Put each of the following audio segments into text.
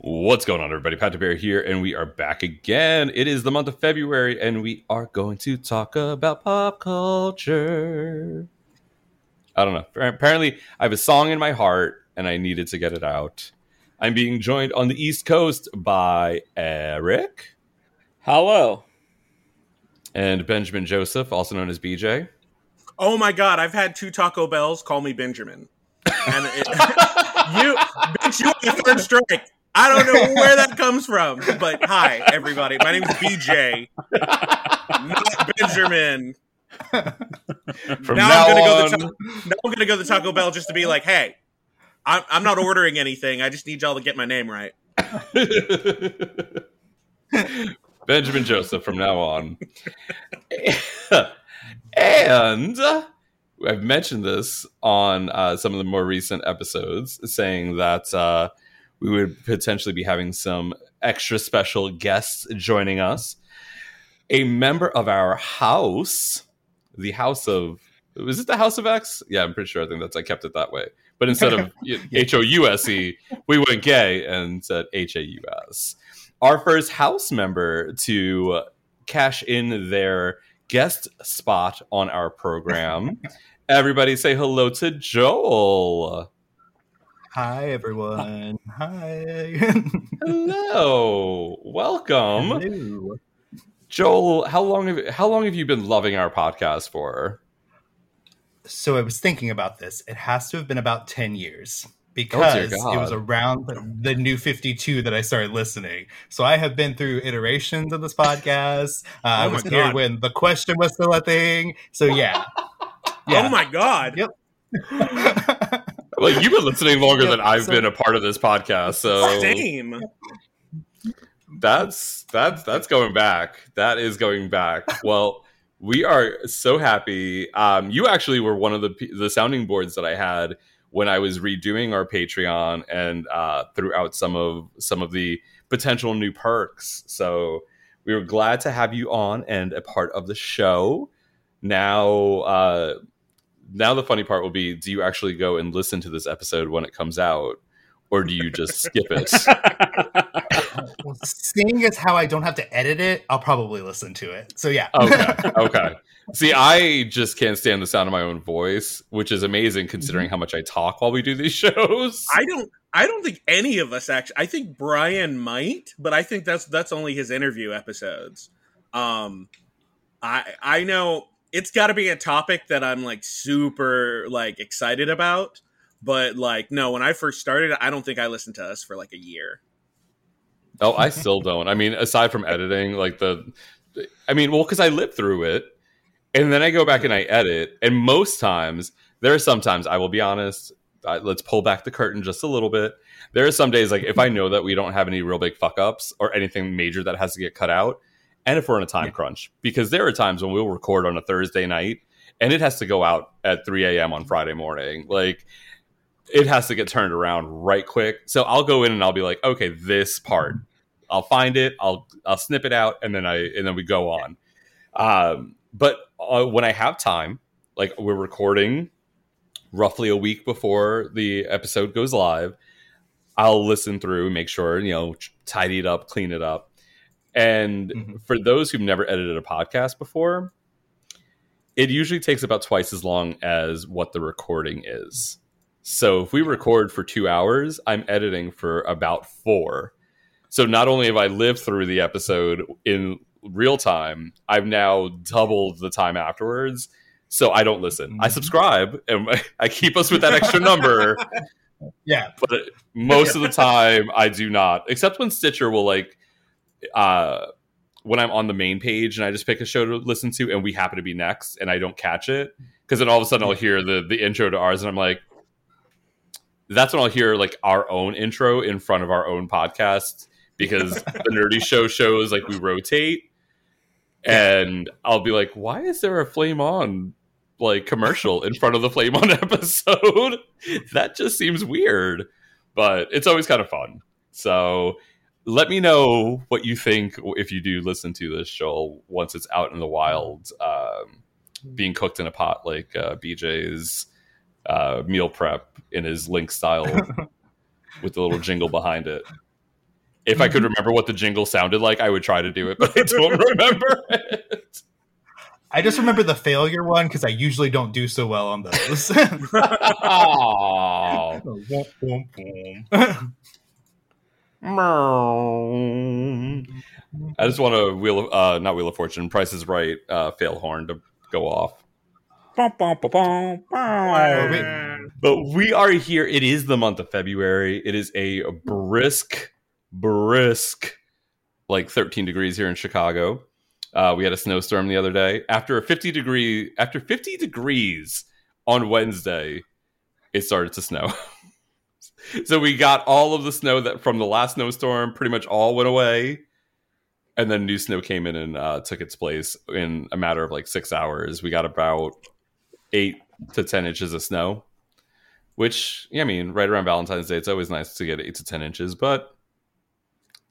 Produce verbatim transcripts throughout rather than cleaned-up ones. What's going on, everybody? Pat DeVere here, and we are back again. It is the month of February, and we are going to talk about pop culture. I don't know. Apparently, I have a song in my heart, and I needed to get it out. I'm being joined on the East Coast by Eric. Hello. And Benjamin Joseph, also known as B J. Oh, my God. I've had two Taco Bells. Call me Benjamin. And it, you, bitch, you have the third strike. I don't know where that comes from, but hi, everybody. My name is B J, not Benjamin. From now, now I'm going to go the, now I'm gonna go to Taco Bell just to be like, hey, I'm, I'm not ordering anything. I just need y'all to get my name right. Benjamin Joseph from now on. And I've mentioned this on uh, some of the more recent episodes, saying that... Uh, we would potentially be having some extra special guests joining us. A member of our house, the house of... Was it the House of X? Yeah, I'm pretty sure. I think that's... I kept it that way. But instead of H O U S E, we went gay and said H A U S. Our first house member to cash in their guest spot on our program. Everybody say hello to Joel. Hi, everyone. Hi. Hello. Welcome. Hello. Joel, how long have how long have you been loving our podcast for? So I was thinking about this. It has to have been about ten years because oh, it was around the New fifty-two that I started listening. So I have been through iterations of this podcast. Uh, oh I was God. here when the question was still a thing. So yeah. yeah. Oh, my God. Yep. Well, you've been listening longer yeah, than I've so, been a part of this podcast, so same. That's that's that's going back. That is going back. Well, we are so happy. Um, you actually were one of the the sounding boards that I had when I was redoing our Patreon and uh, threw out some of some of the potential new perks. So we were glad to have you on and a part of the show. Now. Uh, Now the funny part will be, do you actually go and listen to this episode when it comes out, or do you just skip it? Well, seeing as how I don't have to edit it, I'll probably listen to it. So yeah. Okay. Okay. See, I just can't stand the sound of my own voice, which is amazing considering how much I talk while we do these shows. I don't I don't think any of us actually I think Brian might, but I think that's that's only his interview episodes. Um I I know it's got to be a topic that I'm like super like excited about, but like no, when I first started, I don't think I listened to us for like a year. Oh, I still don't. I mean, aside from editing, like the, I mean, well, because I lived through it, and then I go back and I edit, and most times there are sometimes I will be honest. I, let's pull back the curtain just a little bit. There are some days like if I know that we don't have any real big fuck ups or anything major that has to get cut out. and if we're in a time yeah. crunch, because there are times when we'll record on a Thursday night and it has to go out at three a.m. on Friday morning. Like, it has to get turned around right quick. So I'll go in and I'll be like, okay, this part, I'll find it, I'll I'll snip it out, and then I and then we go on. Um, but uh, when I have time, like, we're recording roughly a week before the episode goes live, I'll listen through, make sure, you know, tidy it up, clean it up. And mm-hmm. for those who've never edited a podcast before, it usually takes about twice as long as what the recording is. So if we record for two hours, I'm editing for about four. So not only have I lived through the episode in real time, I've now doubled the time afterwards. So I don't listen. I subscribe and I keep us with that extra number. Yeah. But most of the time I do not, except when Stitcher will, like, uh, when I'm on the main page and I just pick a show to listen to and we happen to be next and I don't catch it. Cause then all of a sudden I'll hear the, the intro to ours and I'm like, that's when I'll hear, like, our own intro in front of our own podcast, because the Nerdy Show shows, like, we rotate, and I'll be like, why is there a Flame On, like, commercial in front of the Flame On episode? That just seems weird, but it's always kind of fun. So let me know what you think if you do listen to this show once it's out in the wild, um, being cooked in a pot like uh, B J's uh, meal prep in his Link style with the little jingle behind it. If I could remember what the jingle sounded like, I would try to do it, but I don't remember it. I just remember the failure one because I usually don't do so well on those. Oh. I just want a Wheel of, uh, not Wheel of Fortune, Price is Right uh, fail horn to go off. But we are here. It is the month of February. It is a brisk... brisk like thirteen degrees here in Chicago. Uh we had a snowstorm the other day. After a fifty degree after fifty degrees on Wednesday, it started to snow. So we got all of the snow that from the last snowstorm, pretty much all went away, and then new snow came in and uh took its place in a matter of like six hours. We got about eight to ten inches of snow, which, yeah, I mean, right around Valentine's Day, it's always nice to get eight to ten inches, but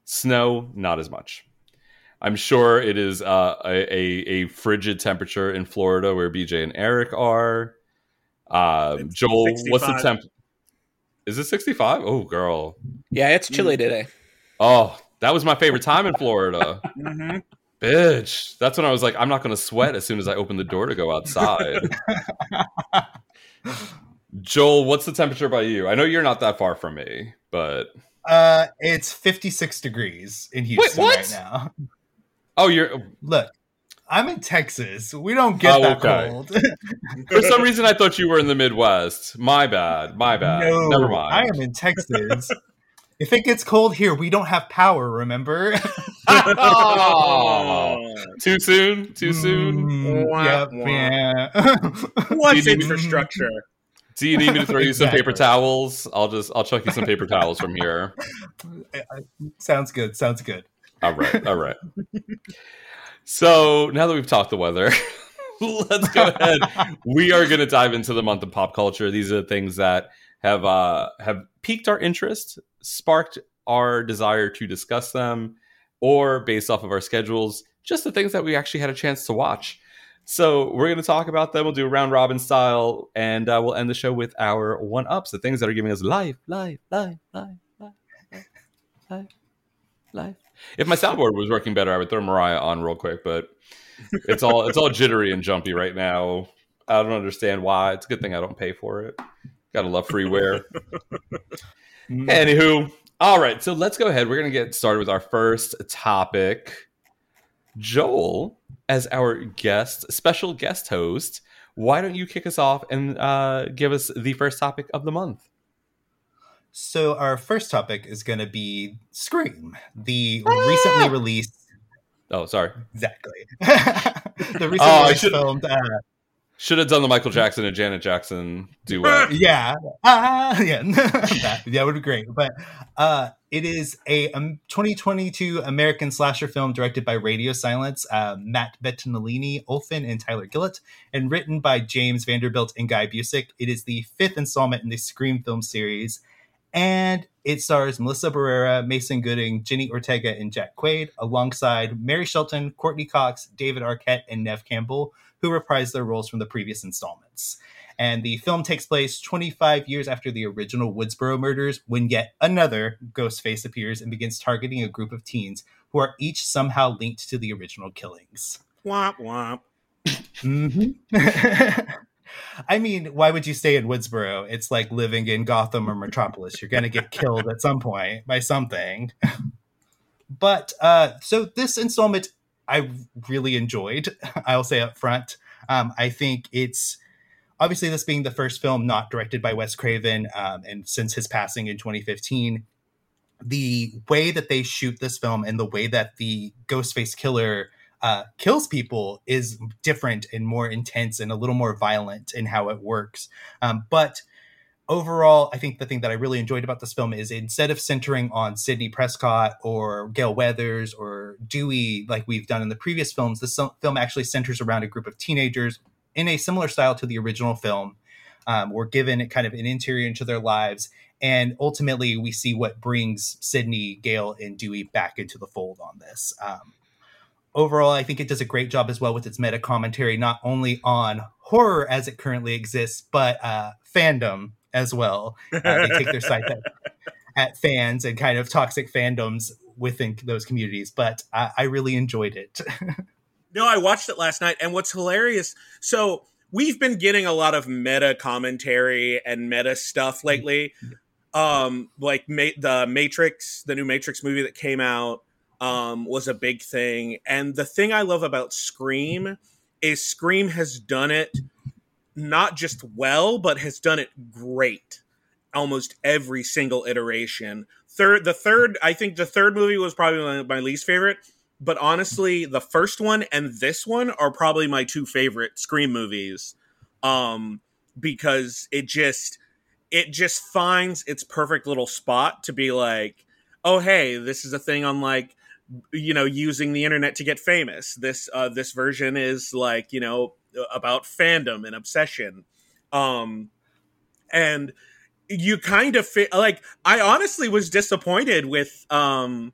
snow, not as much. I'm sure it is uh, a, a, a frigid temperature in Florida where B J and Eric are. Um, Joel, sixty-five. What's the temp? Is it sixty-five? Oh, girl. Yeah, it's chilly today. Oh, that was my favorite time in Florida. Mm-hmm. Bitch. That's when I was like, I'm not going to sweat as soon as I open the door to go outside. Joel, what's the temperature by you? I know you're not that far from me, but... Uh, it's fifty-six degrees in Houston. Wait, right now. Oh, you're look. I'm in Texas. We don't get oh, that okay. cold. For some reason, I thought you were in the Midwest. My bad. My bad. No, never mind. I am in Texas. If it gets cold here, we don't have power. Remember? Oh, too soon. Too soon. Mm, yep. Yeah. What's infrastructure? Do you need me to throw you exactly. some paper towels? I'll just, I'll chuck you some paper towels from here. Sounds good. Sounds good. All right. All right. So now that we've talked the weather, let's go ahead. We are going to dive into the month of pop culture. These are the things that have, uh, have piqued our interest, sparked our desire to discuss them, or based off of our schedules, just the things that we actually had a chance to watch. So we're going to talk about them. We'll do a round robin style, and uh, we'll end the show with our one-ups, the things that are giving us life, life, life, life, life, life, life. If my soundboard was working better, I would throw Mariah on real quick, but it's all it's all jittery and jumpy right now. I don't understand why. It's a good thing I don't pay for it. Gotta love freeware. Anywho, all right, so let's go ahead. We're going to get started with our first topic. Joel, as our guest, special guest host, why don't you kick us off and uh, give us the first topic of the month? So our first topic is going to be Scream, the ah! recently released... Oh, sorry. Exactly. The recently oh, released film... Uh... Should have done the Michael Jackson and Janet Jackson duet. Yeah. Uh, yeah. That, that would be great. But uh, It is a um, twenty twenty-two American slasher film directed by Radio Silence, uh, Matt Bettinelli-Olpin, and Tyler Gillett, and written by James Vanderbilt and Guy Busick. It is the fifth installment in the Scream film series, and it stars Melissa Barrera, Mason Gooding, Jenny Ortega, and Jack Quaid, alongside Mary Shelton, Courtney Cox, David Arquette, and Neve Campbell, who reprised their roles from the previous installments. And the film takes place twenty-five years after the original Woodsboro murders, when yet another Ghostface appears and begins targeting a group of teens who are each somehow linked to the original killings. Womp womp. Mm-hmm. I mean, why would you stay in Woodsboro? It's like living in Gotham or Metropolis. You're going to get killed at some point by something. But uh, so this installment I really enjoyed, I'll say up front. Um, I think it's... Obviously, this being the first film not directed by Wes Craven, um, and since his passing in twenty fifteen, the way that they shoot this film and the way that the Ghostface killer uh, kills people is different and more intense and a little more violent in how it works. Um, but overall, I think the thing that I really enjoyed about this film is instead of centering on Sidney Prescott or Gale Weathers or Dewey, like we've done in the previous films, this film actually centers around a group of teenagers in a similar style to the original film. Um, we're given kind of an interior into their lives, and ultimately we see what brings Sidney, Gale, and Dewey back into the fold on this. Um, overall, I think it does a great job as well with its meta commentary, not only on horror as it currently exists, but uh, fandom as well. Uh, they take their sights at, at fans and kind of toxic fandoms within those communities, but I, I really enjoyed it. No, I watched it last night, and what's hilarious, so we've been getting a lot of meta commentary and meta stuff lately, um, like Ma- the Matrix, the new Matrix movie that came out um, was a big thing, and the thing I love about Scream is Scream has done it not just well, but has done it great almost every single iteration. Third, the third, I think the third movie was probably my, my least favorite. But honestly, the first one and this one are probably my two favorite Scream movies, um, because it just it just finds its perfect little spot to be like, oh, hey, this is a thing on, like, you know, using the internet to get famous. This uh, this version is like, you know, about fandom and obsession. Um, and you kind of fi- like I honestly was disappointed with um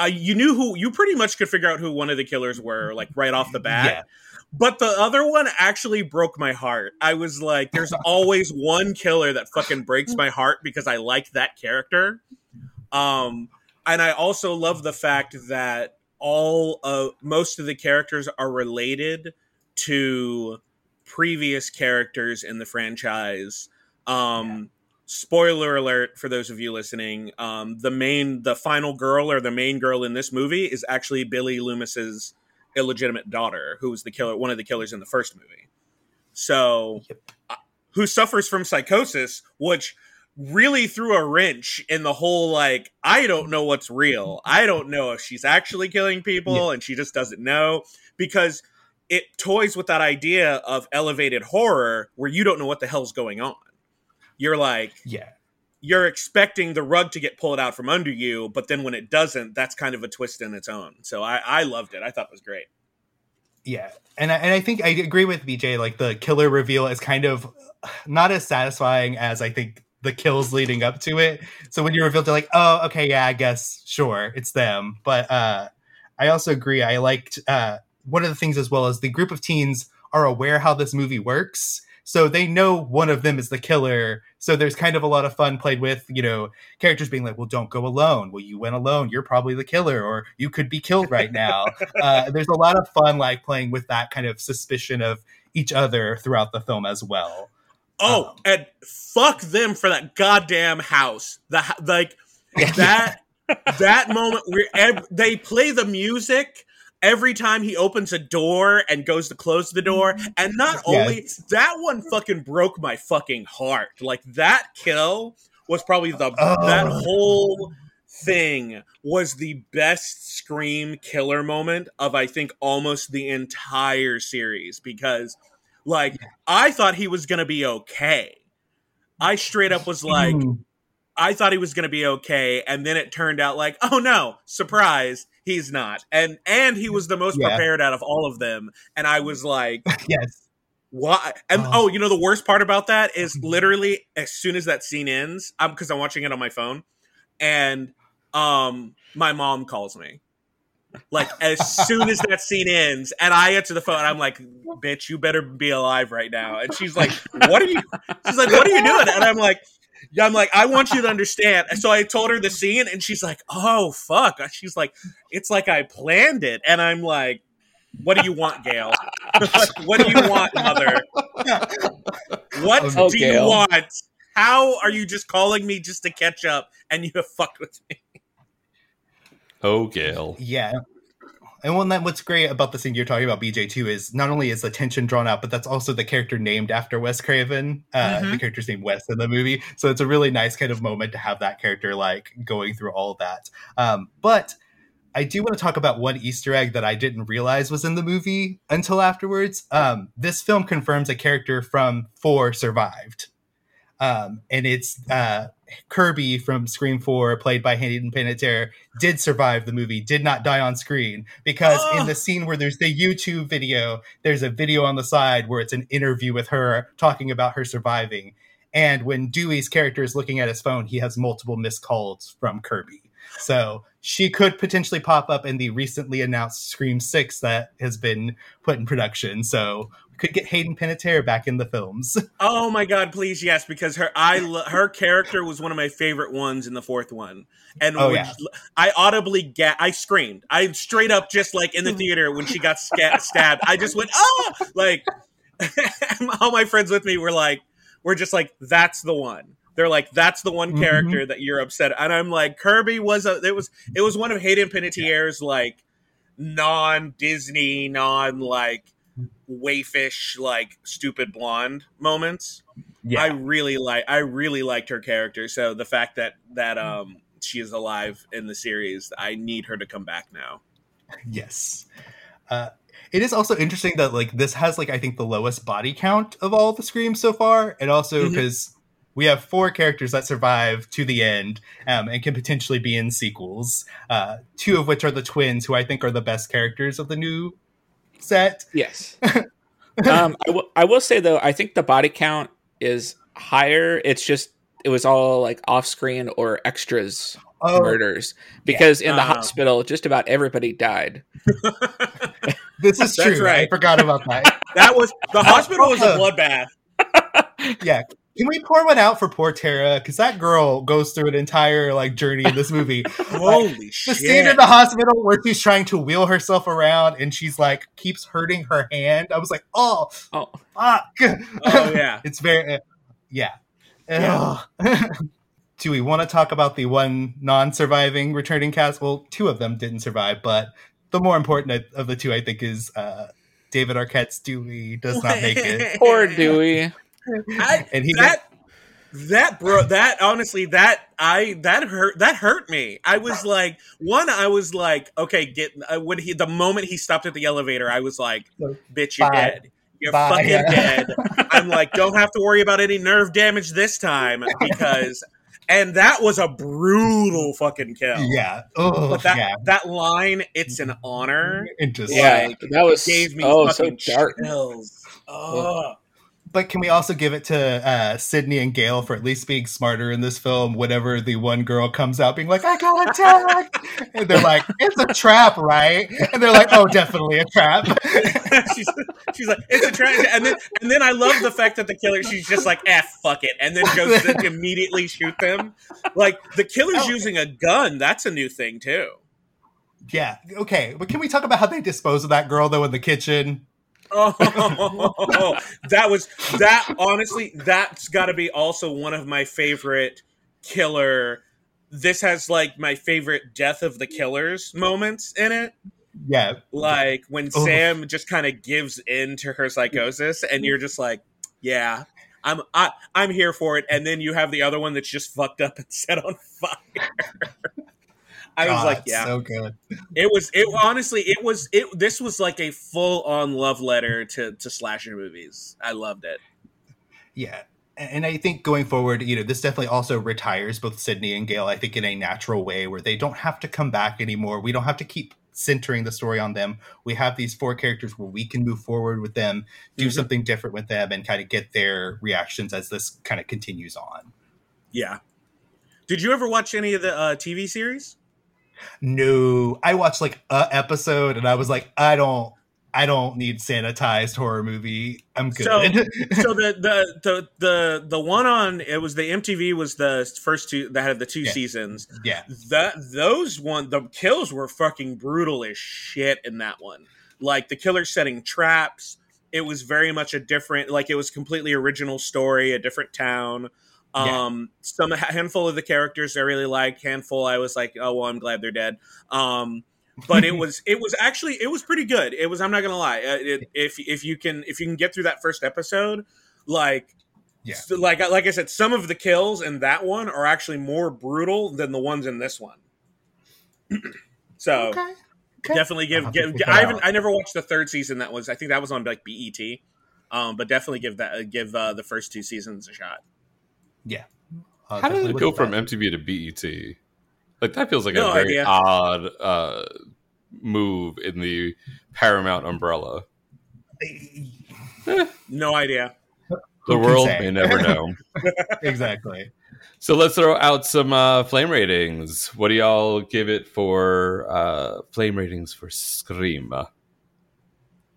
Uh, you knew who you pretty much could figure out who one of the killers were, like, right off the bat. Yeah. But the other one actually broke my heart. I was like, there's always one killer that fucking breaks my heart because I like that character. Um, and I also love the fact that all of most of the characters are related to previous characters in the franchise. Um, yeah. Spoiler alert for those of you listening. Um, the main, the final girl or the main girl in this movie is actually Billy Loomis's illegitimate daughter, who was the killer, one of the killers in the first movie. So, yep. uh, who suffers from psychosis, which really threw a wrench in the whole, like, I don't know what's real. I don't know if she's actually killing people yeah. and she just doesn't know, because it toys with that idea of elevated horror where you don't know what the hell's going on. You're like, yeah, you're expecting the rug to get pulled out from under you. But then when it doesn't, that's kind of a twist in its own. So I, I loved it. I thought it was great. Yeah. And I, and I think I agree with B J. Like, the killer reveal is kind of not as satisfying as I think the kills leading up to it. So when you're revealed, they're like, oh, OK, yeah, I guess. Sure. It's them. But uh, I also agree. I liked uh, one of the things as well is the group of teens are aware how this movie works. So they know one of them is the killer. So there's kind of a lot of fun played with, you know, characters being like, well, don't go alone. Well, you went alone. You're probably the killer, or you could be killed right now. uh, there's a lot of fun, like, playing with that kind of suspicion of each other throughout the film as well. Oh, um, and fuck them for that goddamn house. The, like, that, that moment where ev- they play the music every time he opens a door and goes to close the door. And not only, yes. that one fucking broke my fucking heart. Like, that kill was probably the, oh. that whole thing was the best Scream killer moment of, I think, almost the entire series. Because, like, I thought he was going to be okay. I straight up was like, I thought he was going to be okay, and then it turned out like, oh no, surprise, he's not. And and he was the most yeah. prepared out of all of them. And I was like, yes. Why? And oh. oh, you know, the worst part about that is literally as soon as that scene ends, I'm because I'm watching it on my phone, and um, my mom calls me. Like as soon as that scene ends, and I answer the phone, I'm like, "Bitch, you better be alive right now." And she's like, "What are you?" She's like, "What are you doing?" And I'm like, "I'm like, I want you to understand." And so I told her the scene, and she's like, "Oh fuck!" She's like, "It's like I planned it," and I'm like, what do you want, Gail? What do you want, mother? What oh, do Gail. you want? How are you just calling me just to catch up and you have fucked with me? Oh, Gail. Yeah. And one that what's great about the thing you're talking about, B J, too, is not only is the tension drawn out, but that's also the character named after Wes Craven. Uh, mm-hmm. The character's named Wes in the movie. So it's a really nice kind of moment to have that character like going through all that. Um, but... I do want to talk about one Easter egg that I didn't realize was in the movie until afterwards. Um, this film confirms a character from four survived. Um, and it's uh, Kirby from Scream four, played by Hayden Panettiere, did survive the movie, did not die on screen. Because oh. in the scene where there's the YouTube video, there's a video on the side where it's an interview with her talking about her surviving. And when Dewey's character is looking at his phone, he has multiple missed calls from Kirby. So she could potentially pop up in the recently announced Scream six that has been put in production. So we could get Hayden Panettiere back in the films. Oh my God, please, yes, because her I lo- her character was one of my favorite ones in the fourth one. And oh, yeah. I audibly ga- I screamed. I straight up just like in the theater when she got sca- stabbed. I just went, oh! Like, all my friends with me were like, we're just like, that's the one. They're like, that's the one character mm-hmm. that you're upset. And I'm like, Kirby was a, it was, it was one of Hayden Panettiere's yeah. like non-Disney, non like waifish, like stupid blonde moments. Yeah. I really like, I really liked her character. So the fact that, that um she is alive in the series, I need her to come back now. Yes. Uh, It is also interesting that like, this has like, I think the lowest body count of all the Screams so far. And also because mm-hmm. we have four characters that survive to the end um, and can potentially be in sequels, uh, two of which are the twins, who I think are the best characters of the new set. Yes. um, I, w- I will say, though, I think the body count is higher. It's just it was all like off screen or extras oh, murders because yeah. in the uh-huh. hospital, just about everybody died. This is true. Right. I forgot about that. That was the hospital was a bloodbath. Yeah. Can we pour one out for poor Tara? Because that girl goes through an entire like journey in this movie. Holy like, shit. The scene in the hospital where she's trying to wheel herself around and she's like keeps hurting her hand. I was like, oh, oh. fuck. Oh, yeah. It's very, uh, yeah. yeah. Do we want to talk about the one non-surviving returning cast? Well, two of them didn't survive, but the more important of the two, I think, is uh, David Arquette's Dewey does not make it. Poor Dewey. I, and he that did. that bro that honestly that I that hurt that hurt me. I was like one. I was like okay, get uh, when he the moment he stopped at the elevator, I was like, bitch, you're Bye. dead. You're Bye. fucking dead. I'm like, don't have to worry about any nerve damage this time because. And that was a brutal fucking kill. Yeah. Oh, but that yeah. that line, it's an honor. Interesting. Yeah, like, that was gave me oh, fucking so dark. chills. Oh. But can we also give it to uh, Sydney and Gail for at least being smarter in this film? Whenever the one girl comes out being like, I got attacked! And they're like, it's a trap, right? And they're like, oh, definitely a trap. she's, she's like, it's a trap. And then, and then I love the fact that the killer, she's just like, eh, fuck it. And then goes to immediately shoot them. Like, the killer's oh. using a gun. That's a new thing, too. Yeah. Okay. But can we talk about how they dispose of that girl, though, in the kitchen? Oh, that was that. Honestly, that's got to be also one of my favorite killer. This has like my favorite death of the killers moments in it. Yeah, like when oh. Sam just kind of gives in to her psychosis, and you're just like, yeah, I'm I, I'm here for it. And then you have the other one that's just fucked up and set on fire. I was God, like, yeah, so good. It was, it honestly, it was, it, this was like a full on love letter to, to slasher movies. I loved it. Yeah. and I think going forward, you know, this definitely also retires both Sydney and Gail, I think, in a natural way where they don't have to come back anymore. We don't have to keep centering the story on them. We have these four characters where we can move forward with them, do mm-hmm. something different with them, and kind of get their reactions as this kind of continues on. Yeah. Did you ever watch any of the uh, T V series? No, I watched like a episode and I was like, I don't, I don't need sanitized horror movie. I'm good. So, so the, the, the, the, the one on, it was the M T V was the first two that had the two yeah. seasons. Yeah. That, those one, the kills were fucking brutal as shit in that one. Like the killer setting traps. It was very much a different, like it was completely original story, a different town. Yeah. Um, some handful of the characters I really liked. Handful, I was like, oh well, I'm glad they're dead. Um, but it was, it was actually, it was pretty good. It was, I'm not gonna lie. It, if if you can, if you can get through that first episode, like, yeah, like like I said, some of the kills in that one are actually more brutal than the ones in this one. So okay. Okay. definitely give. give I haven't. Out. I never watched the third season. That was, I think that was on like B E T. Um, but definitely give that, give uh, the first two seasons a shot. Yeah. Uh, How did it go from that? M T V to B E T? Like, that feels like no a very idea. odd uh, move in the Paramount umbrella. No idea. The world may never know. Exactly. So let's throw out some uh, flame ratings. What do y'all give it for uh, flame ratings for Scream?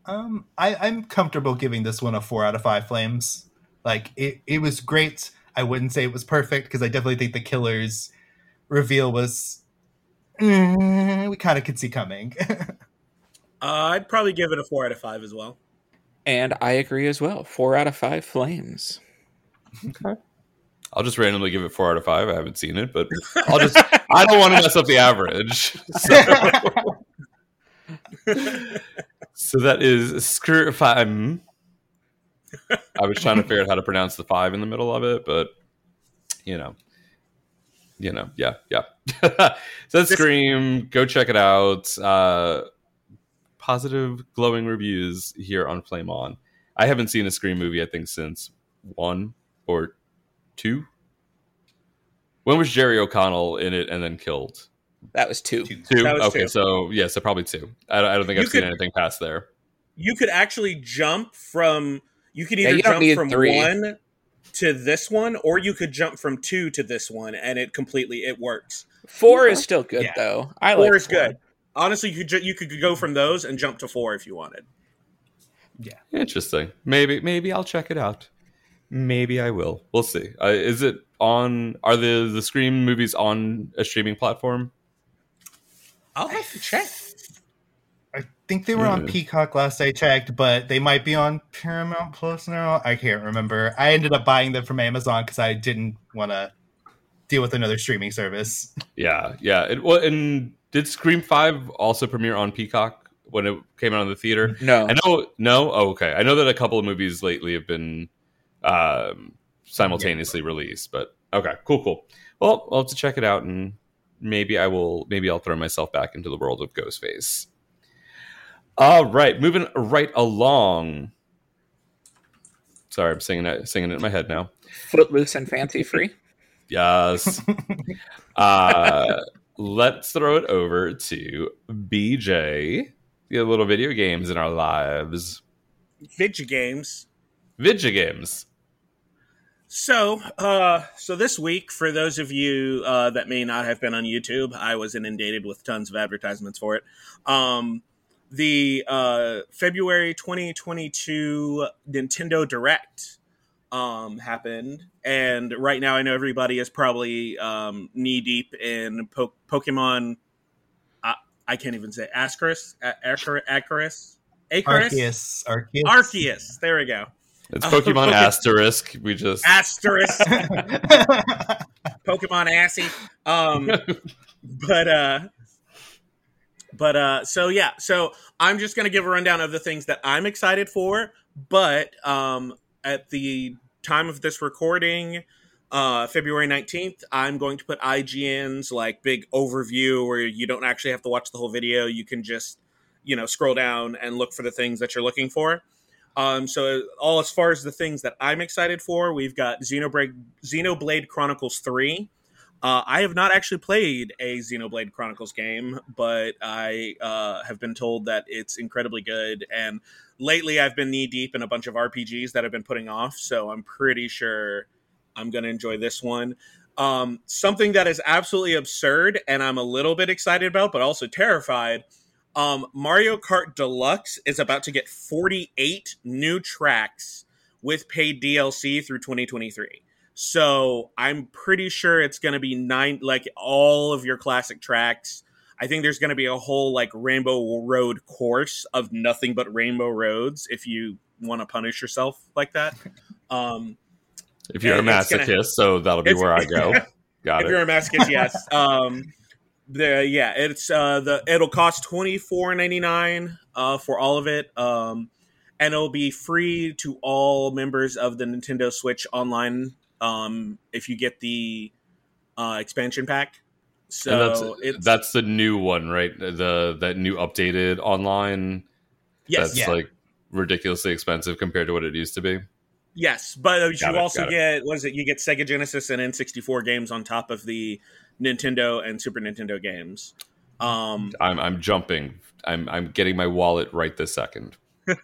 Um, I, I'm comfortable giving this one a four out of five flames. Like, it, it was great. I wouldn't say it was perfect because I definitely think the killer's reveal was mm, we kind of could see coming. uh, I'd probably give it a four out of five as well. And I agree as well. Four out of five flames. Okay. I'll just randomly give it four out of five. I haven't seen it, but I'll just I don't want to mess up the average. So, so that is screw five. I was trying to figure out how to pronounce the five in the middle of it, but you know, you know, yeah, yeah. So that's Scream. Go check it out. Uh, positive, glowing reviews here on Flame On. I haven't seen a Scream movie, I think, since one or two. When was Jerry O'Connell in it and then killed? That was two. Two. two? That was okay, two. so yeah, so probably two. I, I don't think I've you seen could, anything past there. You could actually jump from. You could either yeah, you jump from three. one to this one, or you could jump from two to this one, and it completely it works. Four is still good, yeah. though. I four like is four. good. Honestly, you could ju- you could go from those and jump to four if you wanted. Yeah, interesting. Maybe maybe I'll check it out. Maybe I will. We'll see. Uh, is it on? Are the the Scream movies on a streaming platform? I'll have to check. I think they were on Peacock last I checked, but they might be on Paramount Plus now. I can't remember. I ended up buying them from Amazon because I didn't want to deal with another streaming service. Yeah, yeah. It, well, and did Scream five also premiere on Peacock when it came out in the theater? No. I know. No? Oh, okay. I know that a couple of movies lately have been um, simultaneously yeah. released, but okay, cool, cool. Well, I'll have to check it out, and maybe I will. Maybe I'll throw myself back into the world of Ghostface. All right, moving right along. Sorry, I'm singing it, singing it in my head now. Footloose and fancy free. Yes. uh, let's throw it over to B J. We have little video games in our lives. Video games. Video games. So, uh, so this week, for those of you uh, that may not have been on YouTube, I was inundated with tons of advertisements for it. Um, The uh, February twenty twenty-two Nintendo Direct um, happened. And right now I know everybody is probably um, knee-deep in po- Pokemon. Uh, I can't even say Ascaris? Ascaris? Ascaris? Arceus. Arceus. Arceus. There we go. It's Pokemon uh, Asterisk. We just... Asterisk. Pokemon Assy. Um, but... Uh, But uh, so, yeah, so I'm just going to give a rundown of the things that I'm excited for. But um, at the time of this recording, uh, February nineteenth, I'm going to put I G N's like big overview where you don't actually have to watch the whole video. You can just, you know, scroll down and look for the things that you're looking for. Um, so all as far as the things that I'm excited for, we've got Xenoblade, Xenoblade Chronicles three. Uh, I have not actually played a Xenoblade Chronicles game, but I uh, have been told that it's incredibly good. And lately I've been knee deep in a bunch of R P Gs that I've been putting off. So I'm pretty sure I'm going to enjoy this one. Um, something that is absolutely absurd and I'm a little bit excited about, but also terrified. Um, Mario Kart Deluxe is about to get forty-eight new tracks with paid D L C through twenty twenty-three. So I'm pretty sure it's going to be nine, like all of your classic tracks. I think there's going to be a whole like Rainbow Road course of nothing but Rainbow Roads if you want to punish yourself like that. Um, if you're a masochist, gonna, so that'll be where I go. Got if it. If you're a masochist, yes. Um, the, yeah, it's uh, the it'll cost twenty-four ninety-nine uh, for all of it. Um, and it'll be free to all members of the Nintendo Switch Online. Um, if you get the uh, expansion pack, so that's, it's, that's the new one, right? The that new updated online, yes, that's yeah. like ridiculously expensive compared to what it used to be. Yes, but got you it, also get what is it? You get Sega Genesis and N sixty-four games on top of the Nintendo and Super Nintendo games. Um, I'm I'm jumping. I'm I'm getting my wallet right this second. You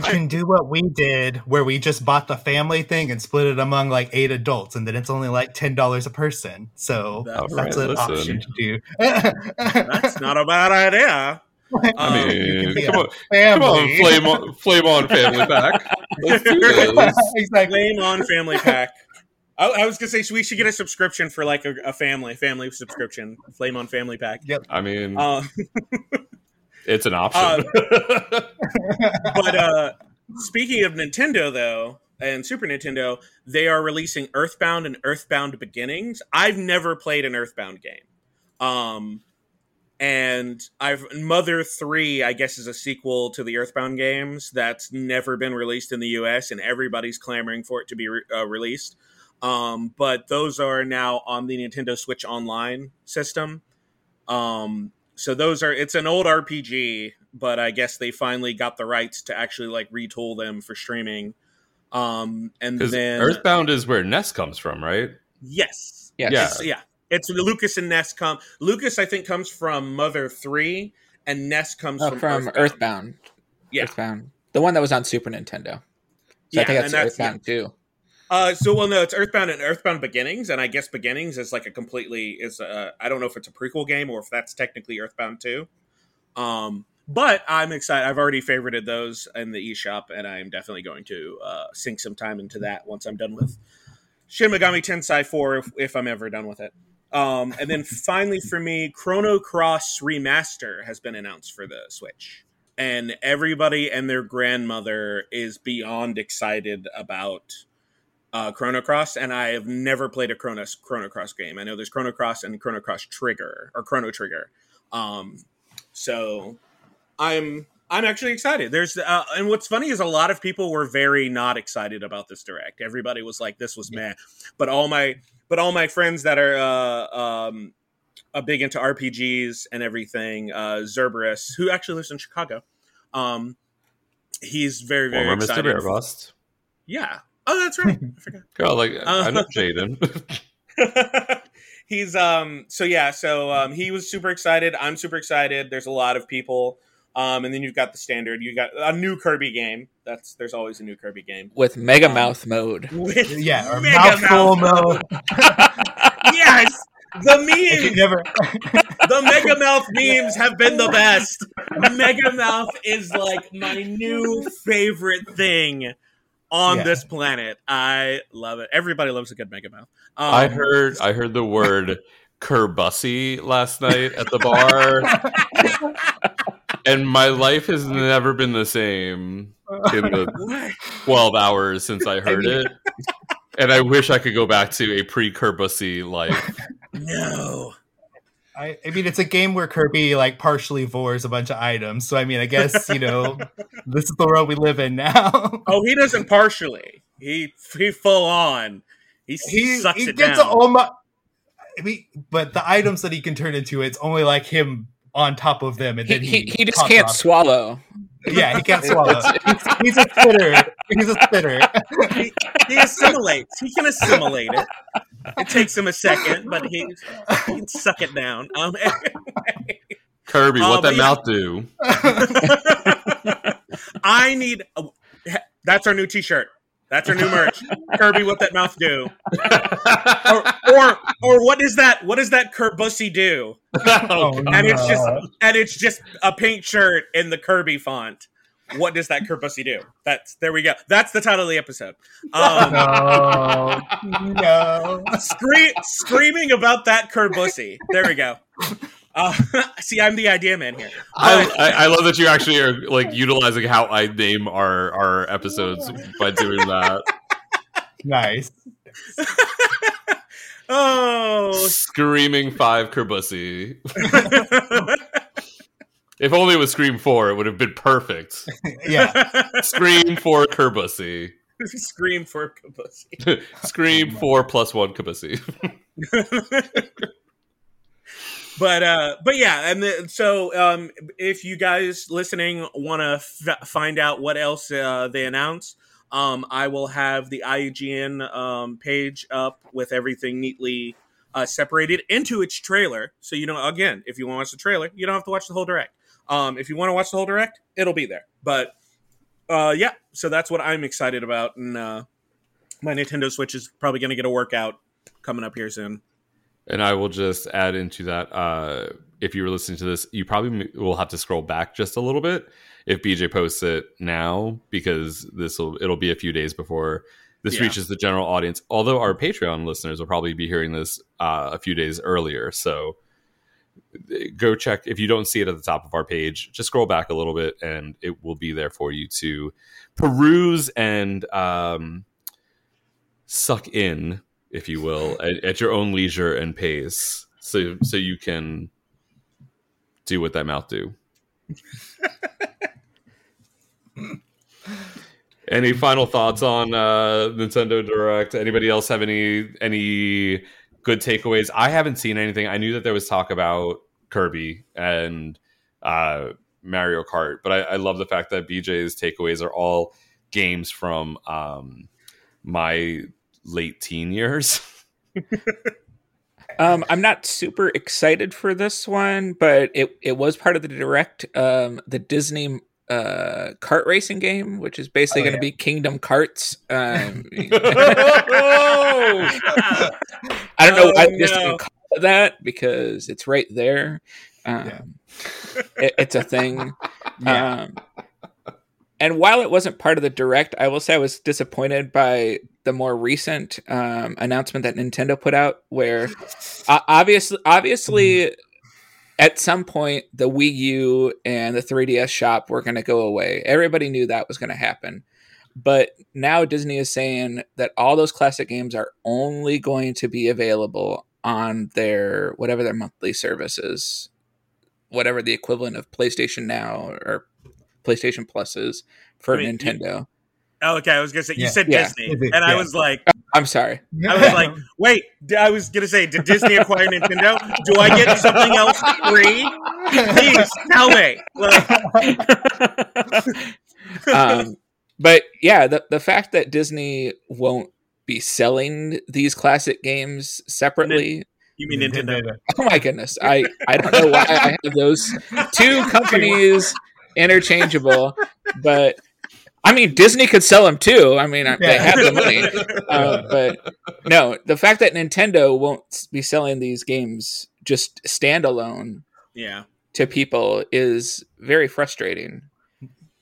can do what we did where we just bought the family thing and split it among like eight adults and then it's only like ten dollars a person. So that's, that's right, an listen. Option to do. That's not a bad idea. I um, mean, come on, come on, flame on, flame on family pack. Let's do this. Exactly. Flame on family pack. I, I was going to say, so we should get a subscription for like a, a family, family subscription, flame on family pack. Yep. I mean, uh, it's an option. Uh, but uh, speaking of Nintendo, though, and Super Nintendo, they are releasing Earthbound and Earthbound Beginnings. I've never played an Earthbound game. Um, and I've Mother three, I guess, is a sequel to the Earthbound games that's never been released in the U S, and everybody's clamoring for it to be re- uh, released. Um, but those are now on the Nintendo Switch Online system. Um So those are, it's an old R P G, but I guess they finally got the rights to actually like retool them for streaming. Um, and then Earthbound is where Ness comes from, right? Yes. yes. Yeah. It's, yeah. It's Lucas and Ness come. Lucas, I think, comes from Mother three and Ness comes oh, from, from Earthbound. Earthbound. Yeah. Earthbound. The one that was on Super Nintendo. So yeah, I think that's, that's Earthbound yeah. too. Uh, so, well, no, it's Earthbound and Earthbound Beginnings, and I guess Beginnings is like a completely, is a, I don't know if it's a prequel game or if that's technically Earthbound two. Um, but I'm excited. I've already favorited those in the eShop, and I'm definitely going to uh, sink some time into that once I'm done with Shin Megami Tensei four, if, if I'm ever done with it. Um, and then finally for me, Chrono Cross Remaster has been announced for the Switch. And everybody and their grandmother is beyond excited about Uh, Chrono Cross, and I have never played a Chrono, Chrono Cross game. I know there's Chrono Cross and Chrono Cross Trigger or Chrono Trigger. Um, so I'm I'm actually excited. There's uh, and what's funny is a lot of people were very not excited about this direct. Everybody was like, "This was meh," but all my but all my friends that are uh, um, uh, big into R P Gs and everything, uh, Zerberus, who actually lives in Chicago, um, he's very very well, excited. Mister Bearbust. Yeah. Oh, that's right. I forgot. Oh, like uh, I know Jaden. He's um. So yeah. So um. He was super excited. I'm super excited. There's a lot of people. Um. And then you've got the standard. You got a new Kirby game. That's there's always a new Kirby game with Mega um, Mouth mode. With yeah. Or Mega Mouth mode. Yes. The memes. Never... the Mega Mouth memes have been the best. Mega Mouth is like my new favorite thing. On yeah. this planet, I love it. Everybody loves a good Mega Mouth. Um, I heard, I heard the word "Kirbussy" last night at the bar, and my life has never been the same in the twelve hours since I heard it. And I wish I could go back to a pre-Kirbussy life. No. I, I mean, it's a game where Kirby like partially vores a bunch of items. So I mean, I guess you know, this is the world we live in now. Oh, he doesn't partially. He he full on. He, he sucks he it gets down. All my, I mean, but the items that he can turn into, it's only like him on top of them, and he, then he he, he just can't off. swallow. Yeah, he can't swallow. He's, he's a spitter. He's a spitter. He, he assimilates. He can assimilate it. It takes him a second, but he, he can suck it down. Um, Kirby, uh, what that yeah. mouth do? I need. A, that's our new T-shirt. That's our new merch. Kirby, what that mouth do? or, or or what is that? What does that Kirbussy do? Oh, and it's just and it's just a pink shirt in the Kirby font. What does that Kirbussy do? That's there we go. That's the title of the episode. Um, no, no. Scree- screaming about that Kirbussy. There we go. Uh, see, I'm the idea man here. I, I, I love that you actually are like utilizing how I name our, our episodes by doing that. Nice. Oh, Screaming Five Kirbussy. If only it was Scream Four, it would have been perfect. Yeah, Scream Four Kirbussy. Scream Four Kirbussy. Scream Four plus one Kirbussy. But uh, but yeah, and the, so um, if you guys listening want to f- find out what else uh, they announce, um, I will have the I G N um, page up with everything neatly uh, separated into its trailer. So, you know, again, if you want to watch the trailer, you don't have to watch the whole direct. Um, if you want to watch the whole direct, it'll be there. But uh, yeah, so that's what I'm excited about. And uh, my Nintendo Switch is probably going to get a workout coming up here soon. And I will just add into that, uh, if you were listening to this, you probably will have to scroll back just a little bit if B J posts it now, because this will it'll be a few days before this yeah. reaches the general audience. Although our Patreon listeners will probably be hearing this uh, a few days earlier. So go check. If you don't see it at the top of our page, just scroll back a little bit and it will be there for you to peruse and um, suck in, if you will, at, at your own leisure and pace, so so you can do what that mouth do. Any final thoughts on uh, Nintendo Direct? Anybody else have any any good takeaways? I haven't seen anything. I knew that there was talk about Kirby and uh, Mario Kart, but I, I love the fact that B J's takeaways are all games from um, my late teen years. um I'm not super excited for this one, but it it was part of the direct, um the Disney uh kart racing game, which is basically oh, going to yeah. be Kingdom Karts. um oh! I don't know oh, why no. Disney called that, because it's right there. um yeah. it, it's a thing. yeah. um And while it wasn't part of the direct, I will say I was disappointed by the more recent um, announcement that Nintendo put out, where uh, obviously, obviously, at some point, the Wii U and the three D S shop were going to go away. Everybody knew that was going to happen. But now Disney is saying that all those classic games are only going to be available on their, whatever their monthly service is, whatever the equivalent of PlayStation Now or PlayStation Plus is for I mean, Nintendo. You, oh, okay. I was gonna say you yeah. said yeah. Disney, and yeah. I was like, oh, "I'm sorry." I was like, "Wait." I was gonna say, "Did Disney acquire Nintendo? Do I get something else free? Please tell me." Like... um, but yeah, the the fact that Disney won't be selling these classic games separately. You mean Nintendo? Oh my goodness! I I don't know why I have those two companies interchangeable, but I mean, Disney could sell them too. I mean, yeah. they have the money, uh, but no, the fact that Nintendo won't be selling these games just standalone, yeah, to people is very frustrating.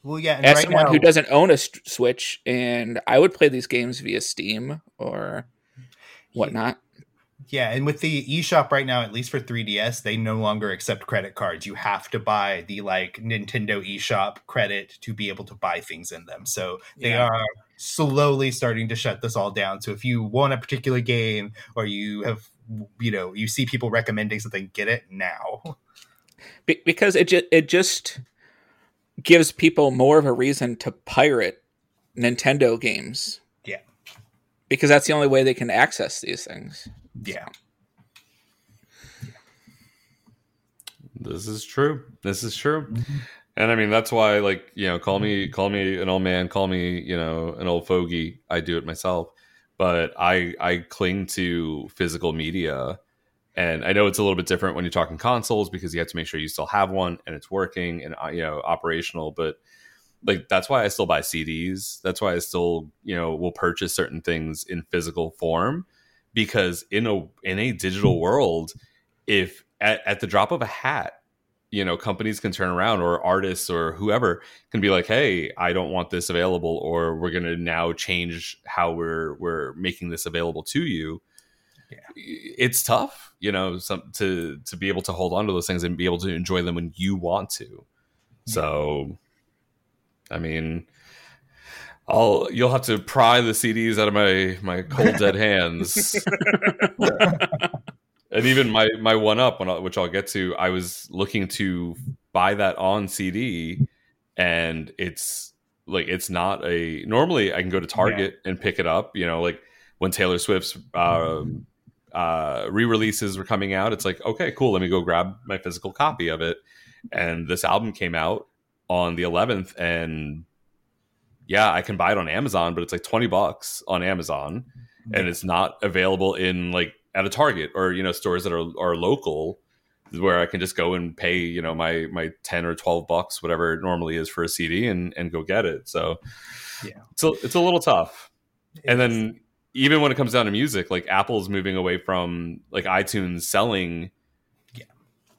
Well, yeah, and as right someone now, who doesn't own a Switch, and I would play these games via Steam or whatnot. Yeah, and with the eShop right now, at least for three D S, they no longer accept credit cards. You have to buy the like Nintendo eShop credit to be able to buy things in them. So they yeah. are slowly starting to shut this all down. So if you want a particular game, or you have, you know, you see people recommending something, get it now. Be- because it ju- it just gives people more of a reason to pirate Nintendo games. Yeah. Because that's the only way they can access these things. Yeah. This is true. This is true. Mm-hmm. And I mean, that's why, like, you know, call me, call me an old man, call me, you know, an old fogey. I do it myself, but I, I cling to physical media. And I know it's a little bit different when you're talking consoles because you have to make sure you still have one and it's working and, you know, operational. But like, that's why I still buy C Ds. That's why I still, you know, will purchase certain things in physical form, because in a, in a digital world, if at, at the drop of a hat, you know, companies can turn around, or artists or whoever can be like, hey, I don't want this available, or we're going to now change how we're we're making this available to you. Yeah. It's tough, you know, some, to, to be able to hold on to those things and be able to enjoy them when you want to. Yeah. So, I mean, I'll you'll have to pry the C Ds out of my, my cold, dead hands. And even my, my one up, when I, which I'll get to, I was looking to buy that on C D, and it's like, it's not a, normally I can go to Target yeah. and pick it up. You know, like when Taylor Swift's um, uh, re-releases were coming out, it's like, okay, cool. Let me go grab my physical copy of it. And this album came out on the eleventh, and yeah, I can buy it on Amazon, but it's like twenty bucks on Amazon, yeah. and it's not available in like, at a Target or, you know, stores that are, are local, where I can just go and pay, you know, my, my ten or twelve bucks, whatever it normally is for a C D, and, and go get it. So yeah, it's a, it's a little tough. It and is. Then even when it comes down to music, like Apple's moving away from like iTunes selling yeah.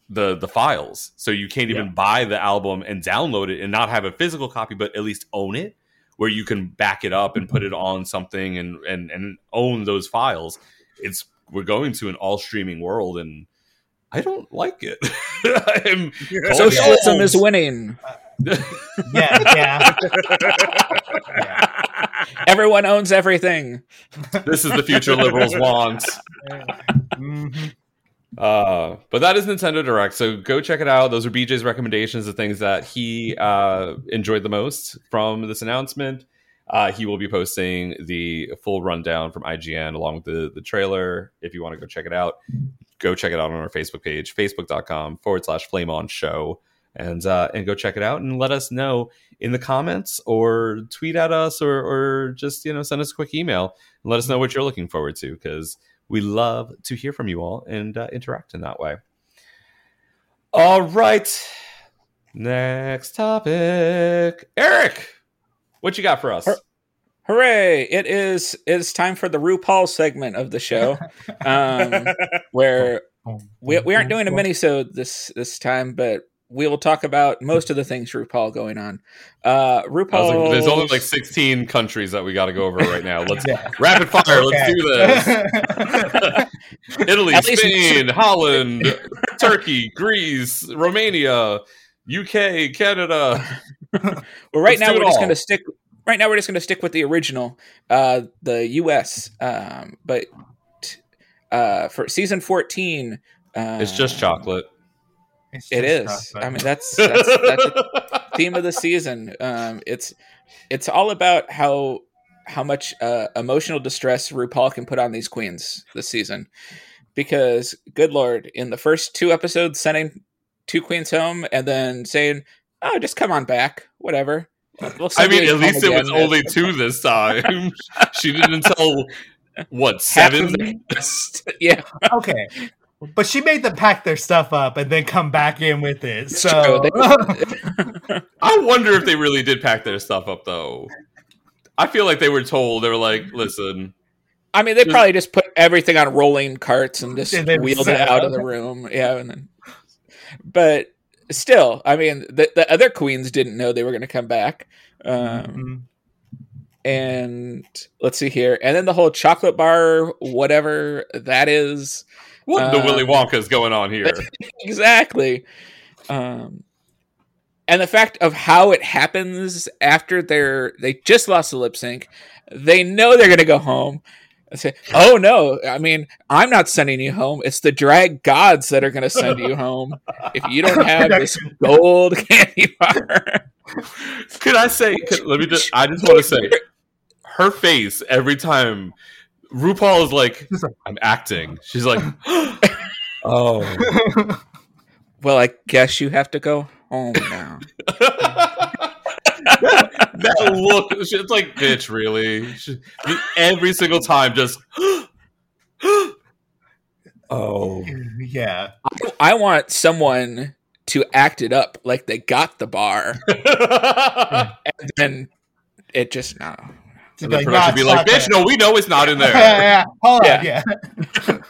the, the files. So you can't even yeah. buy the album and download it and not have a physical copy, but at least own it, where you can back it up and put it on something and, and, and own those files. It's, we're going to an all streaming world, and I don't like it. I'm Socialism is winning. Uh, yeah, yeah. yeah. Everyone owns everything. This is the future liberals want. Mm-hmm. Uh, but that is Nintendo Direct, so go check it out. Those are B J's recommendations, the things that he uh, enjoyed the most from this announcement. Uh, he will be posting the full rundown from I G N along with the, the trailer. If you want to go check it out, go check it out on our Facebook page, facebook.com forward slash flame on show. And, uh, and go check it out and let us know in the comments, or tweet at us, or, or just, you know, send us a quick email and let us know what you're looking forward to, because we love to hear from you all and uh, interact in that way. All right. Next topic, Eric. What you got for us? Hooray! It is it's time for the RuPaul segment of the show, um, where we, we aren't doing a mini-sode this this time, but we will talk about most of the things RuPaul going on. Uh, RuPaul. Like, there's only like sixteen countries that we got to go over right now. Let's yeah. rapid fire. Okay. Let's do this. Italy, At Spain, least- Holland, Turkey, Greece, Romania, U K, Canada. Well, right Let's now we're all. just going to stick. Right now we're just going to stick with the original, uh, the U S. Um, but uh, for season fourteen, uh, it's just chocolate. It's it just is. Chocolate. I mean, that's that's, that's the theme of the season. Um, it's it's all about how how much uh, emotional distress RuPaul can put on these queens this season, because good Lord, in the first two episodes, sending two queens home and then saying, oh, just come on back, whatever. We'll I mean, at least it was only two this time. She didn't tell, what, seven? Yeah. Okay. But she made them pack their stuff up and then come back in with it. So I wonder if they really did pack their stuff up, though. I feel like they were told, they were like, listen. I mean, they probably just put everything on rolling carts and just and wheeled it out of the room. Yeah. And then, but still, I mean, the, the other queens didn't know they were going to come back. Um, mm-hmm. And let's see here. And then the whole chocolate bar, whatever that is. What um, the Willy Wonka's going on here. Exactly. Um, and the fact of how it happens after they're, they just lost the lip sync. They know they're going to go home. I say, oh no, I mean, I'm not sending you home. It's the drag gods that are going to send you home if you don't have this gold candy bar. Could I say, could, let me just, I just want to say, her face every time RuPaul is like, I'm acting. She's like, oh. Well, I guess you have to go calm down. that, that look, it's like, bitch, really? She, every single time, just... oh. Yeah. I, I want someone to act it up like they got the bar. And then it just... no. And the like, production be like, bitch, there. No, we know it's not in there. Yeah, yeah, yeah. Hold yeah. on,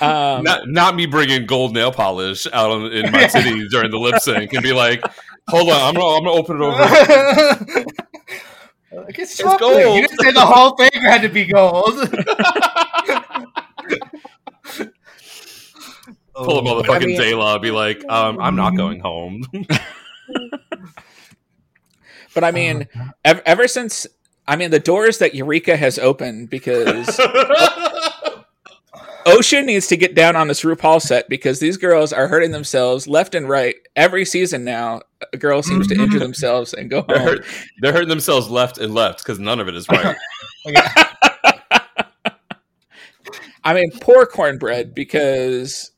yeah. Um, not, not me bringing gold nail polish out on, in my titties during the lip sync and be like, hold on, I'm gonna, I'm gonna open it over. Like, it's, it's gold. You didn't say the whole thing had to be gold. Pull a motherfucking I mean, Zayla, be like, um, I'm not going home. But I mean, ever, ever since, I mean, the doors that Eureka has opened because. Ocean needs to get down on this RuPaul set because these girls are hurting themselves left and right. Every season now, a girl seems to injure themselves and go they're home. Hurt, they're hurting themselves left and left because none of it is right. I mean, poor Cornbread because...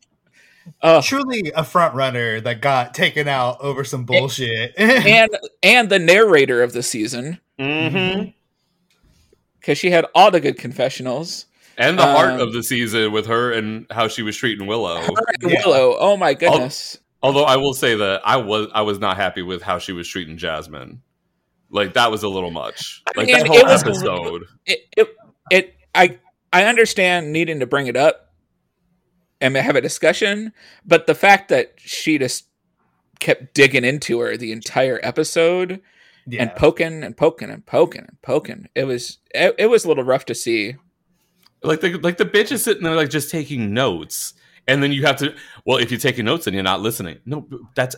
Uh, truly a front runner that got taken out over some bullshit. and and the narrator of the season. Mm-hmm. Because she had all the good confessionals. And the um, heart of the season with her and how she was treating Willow. Her and yeah. Willow, oh my goodness! Al- although I will say that I was I was not happy with how she was treating Jasmine. Like that was a little much. Like and that whole it was, episode. It, it it I I understand needing to bring it up and have a discussion, but the fact that she just kept digging into her the entire episode yeah. and poking and poking and poking and poking, it was it, it was a little rough to see. Like the like the bitch is sitting there like just taking notes, and then you have to. Well, if you're taking notes and you're not listening, no, that's.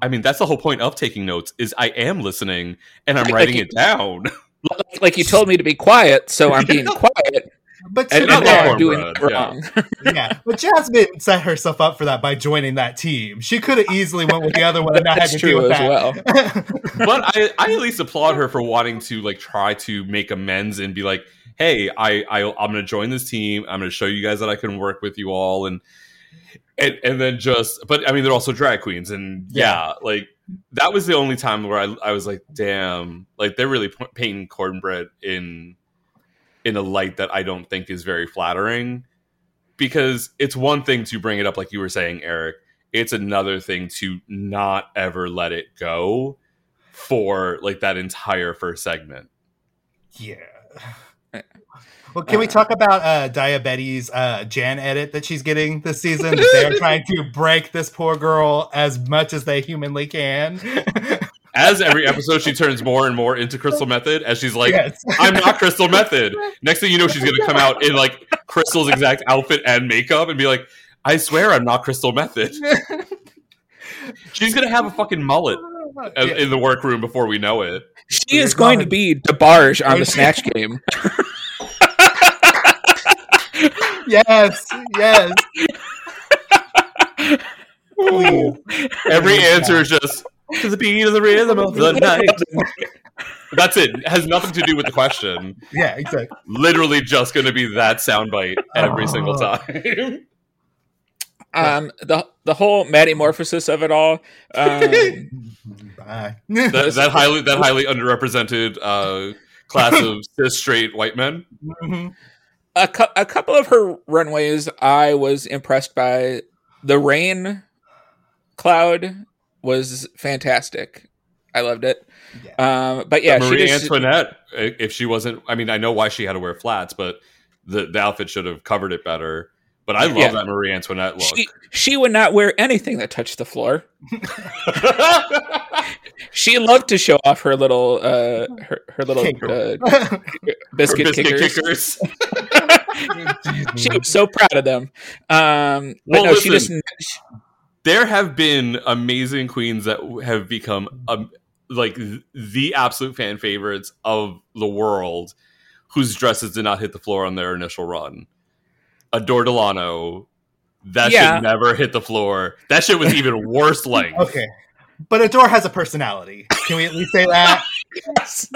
I mean, that's the whole point of taking notes is I am listening and I'm like, writing like it you, down. Like, like you told me to be quiet, so I'm being quiet. But and not there, I'm doing it wrong. Yeah. yeah, but Jasmine set herself up for that by joining that team. She could have easily went with the other one and not had to deal with that. Well. But I, I at least applaud her for wanting to like try to make amends and be like. Hey, I, I I'm gonna join this team. I'm gonna show you guys that I can work with you all, and and and then just. But I mean, they're also drag queens, and yeah, yeah like that was the only time where I, I was like, damn, like they're really p- painting Cornbread in in a light that I don't think is very flattering, because it's one thing to bring it up, like you were saying, Eric. It's another thing to not ever let it go for like that entire first segment. Yeah. Well, can uh, we talk about uh, Diabetes uh, Jan edit that she's getting this season? They are trying to break this poor girl as much as they humanly can. As every episode, she turns more and more into Crystal Method as she's like, yes. I'm not Crystal Method. Next thing you know, she's going to come out in like Crystal's exact outfit and makeup and be like, I swear I'm not Crystal Method. She's going to have a fucking mullet yeah. in the workroom before we know it. She is going to be DeBarge on the Snatch Game. Yes, yes. Ooh. Every answer is just to the beat of the rhythm of the night. That's it. It has nothing to do with the question. Yeah, exactly. Literally just going to be that soundbite every oh. single time. Um, the the whole metamorphosis of it all. Um, Bye. That, that highly that highly underrepresented uh, class of cis straight white men. Mm-hmm. A, cu- a couple of her runways, I was impressed by. The rain cloud was fantastic. I loved it. Yeah. Um, but yeah, but Marie she just, Antoinette. If she wasn't, I mean, I know why she had to wear flats, but the, the outfit should have covered it better. But I love yeah. that Marie Antoinette look. She, she would not wear anything that touched the floor. She loved to show off her little, uh, her, her little uh, biscuit, her biscuit kickers. kickers. She was so proud of them. Um, but well, no, listen, she just. She, there have been amazing queens that have become um, like the absolute fan favorites of the world, whose dresses did not hit the floor on their initial run. Adore Delano, that yeah. shit never hit the floor. That shit was even worse length. Okay. But Adore has a personality. Can we at least say that? Yes.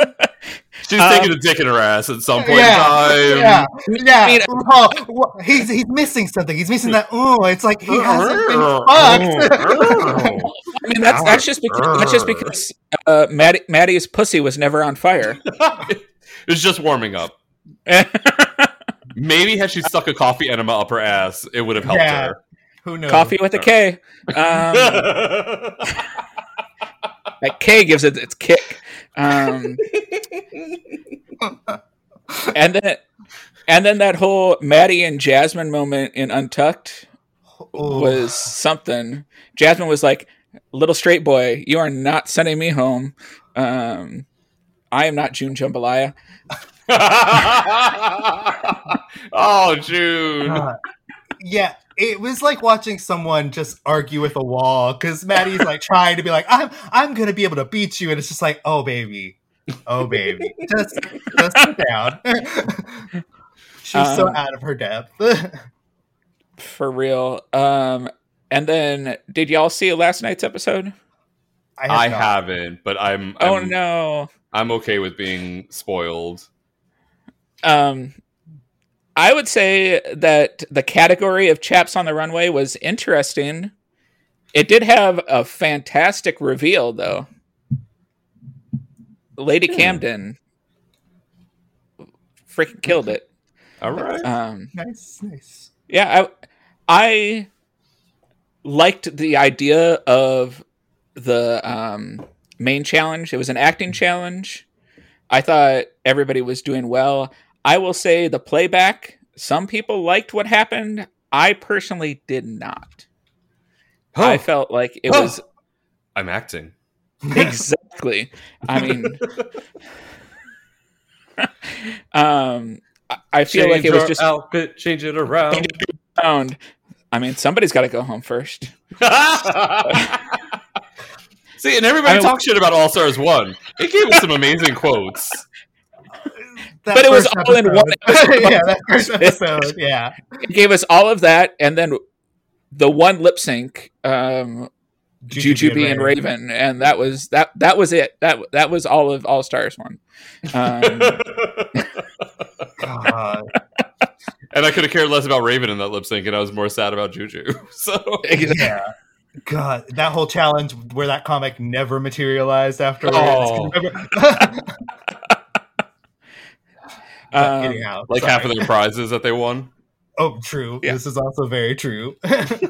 She's um, taking a dick in her ass at some point yeah, in time. Yeah, yeah. I mean, oh, he's, he's missing something. He's missing that ooh. It's like he hasn't been fucked. I mean, that's that's just because, that's just because uh, Maddie, Maddie's pussy was never on fire. It was just warming up. Maybe had she stuck a coffee enema up her ass, it would have helped yeah. her. Who knows? Coffee with a K. Um, that K gives it its kick. Um, and then, and then that whole Maddie and Jasmine moment in Untucked was Ooh. something. Jasmine was like, "Little straight boy, you are not sending me home. Um, I am not June Jambalaya." Oh, June. Uh, yeah. It was like watching someone just argue with a wall because Maddie's like trying to be like, I'm I'm gonna be able to beat you, and it's just like, oh baby, oh baby, just just sit down. She's um, so out of her depth. For real. Um, and then did y'all see last night's episode? I, have I haven't, but I'm, I'm. Oh no! I'm okay with being spoiled. Um. I would say that the category of Chaps on the Runway was interesting. It did have a fantastic reveal, though. Lady yeah. Camden freaking killed it. All right. Um, nice, nice. Yeah, I, I liked the idea of the um, main challenge. It was an acting challenge. I thought everybody was doing well. I will say the playback, some people liked what happened. I personally did not. Huh. I felt like it huh. was... I'm acting. Exactly. I mean... um, I, I feel change like it was just... Outfit, change it around. Change it around. I mean, somebody's got to go home first. See, and everybody I mean, talks shit about All Stars one. It gave us some amazing quotes. That but it was all episode. in one episode. Yeah, that first episode, yeah. It gave us all of that, and then the one lip sync, um, Jujubee and Raven, and that was that. That was it. That that was all of All Stars one. Um, God. And I could have cared less about Raven in that lip sync, and I was more sad about Juju. So yeah. God, that whole challenge where that comic never materialized afterwards. Oh. Um, out, like sorry. half of their prizes that they won. Oh, true. Yeah. This is also very true. But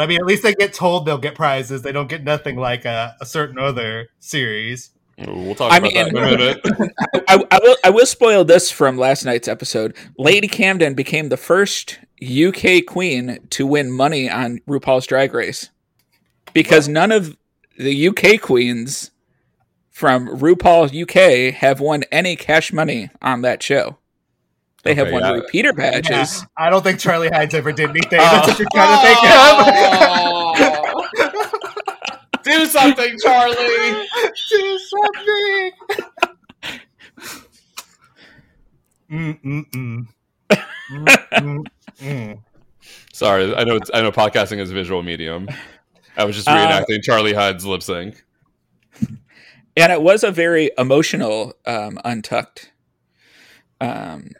I mean, at least they get told they'll get prizes. They don't get nothing like a, a certain other series. We'll talk I about mean, that in a minute. I, I, will, I will spoil this from last night's episode. Lady Camden became the first U K queen to win money on RuPaul's Drag Race because what? none of the U K queens... from RuPaul U K have won any cash money on that show. They okay, have won yeah. repeater badges. Yeah. I don't think Charlie Hides ever did anything. Uh, That's what you're trying oh, to think of. Do something, Charlie. Do something. mm, mm, mm. Mm, mm, mm. Sorry, I know. It's, I know. Podcasting is a visual medium. I was just reenacting uh, Charlie Hides lip sync. And it was a very emotional um, Untucked. Um,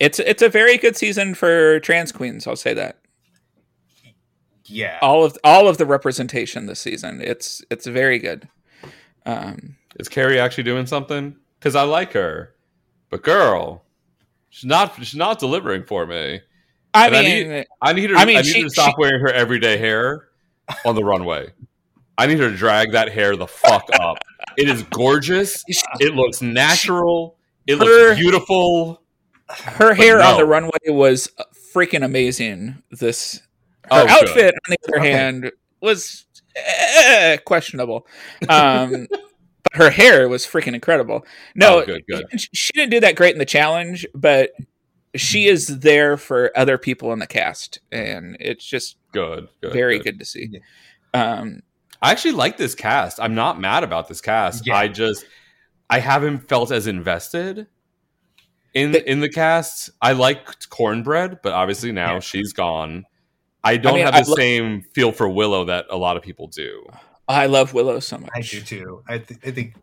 it's it's a very good season for trans queens. I'll say that. Yeah, all of all of the representation this season. It's it's very good. Um, Is Carrie actually doing something? Because I like her, but girl, she's not she's not delivering for me. I and mean, I need, I need her. I, mean, I need she, her to stop she, wearing her everyday hair on the runway. I need her to drag that hair the fuck up. It is gorgeous. It looks natural. It her, looks beautiful. Her hair no. on the runway was freaking amazing. This her oh, outfit, good. on the other okay. hand, was eh, questionable. Um, but her hair was freaking incredible. No, oh, good, good. She didn't do that great in the challenge, but she is there for other people in the cast, and it's just good, good very good. good to see. Um, I actually like this cast. I'm not mad about this cast. Yeah. I just, I haven't felt as invested in the, in the cast. I liked Cornbread, but obviously now yeah. she's gone. I don't I mean, have the lo- same feel for Willow that a lot of people do. I love Willow so much. I do too. I, th- I think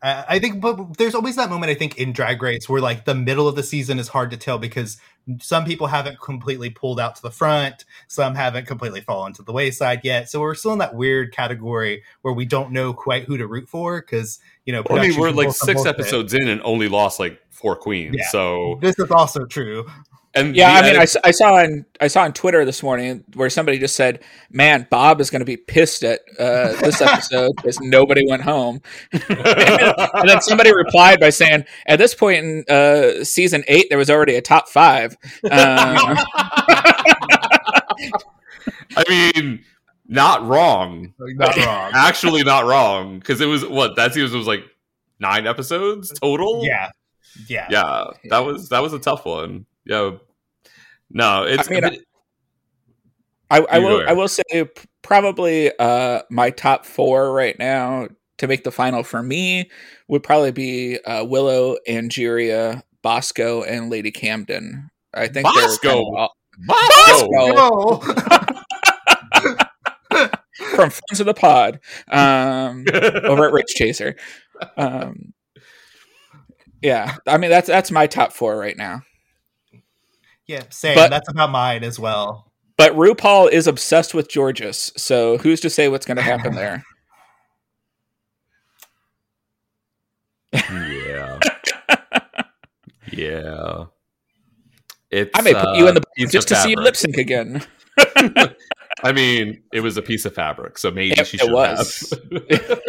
Uh, I think, but there's always that moment, I think, in Drag Race where like the middle of the season is hard to tell because some people haven't completely pulled out to the front. Some haven't completely fallen to the wayside yet. So we're still in that weird category where we don't know quite who to root for because, you know, I mean, we're like six episodes in and only lost like four queens. Yeah. So this is also true. And yeah, I mean, edit- I, I saw on I saw on Twitter this morning where somebody just said, "Man, Bob is going to be pissed at uh, this episode because nobody went home." And then somebody replied by saying, "At this point in uh, season eight, there was already a top five." Um, I mean, not wrong, not wrong. Actually, not wrong because it was what that season was like nine episodes total. Yeah, yeah, yeah. That was that was a tough one. Yeah, no, it's. I mean, it, I, I will. I will say probably uh, my top four right now to make the final for me would probably be uh, Willow, Angeria, Bosco, and Lady Camden. I think Bosco, kind of, Bosco, Bosco! From Friends of the Pod um, over at Rich Chaser. Um, yeah, I mean that's that's my top four right now. Yeah, same. But, that's about mine as well. But RuPaul is obsessed with Georges, so who's to say what's going to happen there? Yeah. Yeah. It's, I may put uh, you in the box just to fabric. See you lip sync again. I mean, it was a piece of fabric, so maybe it, she should it was. Have.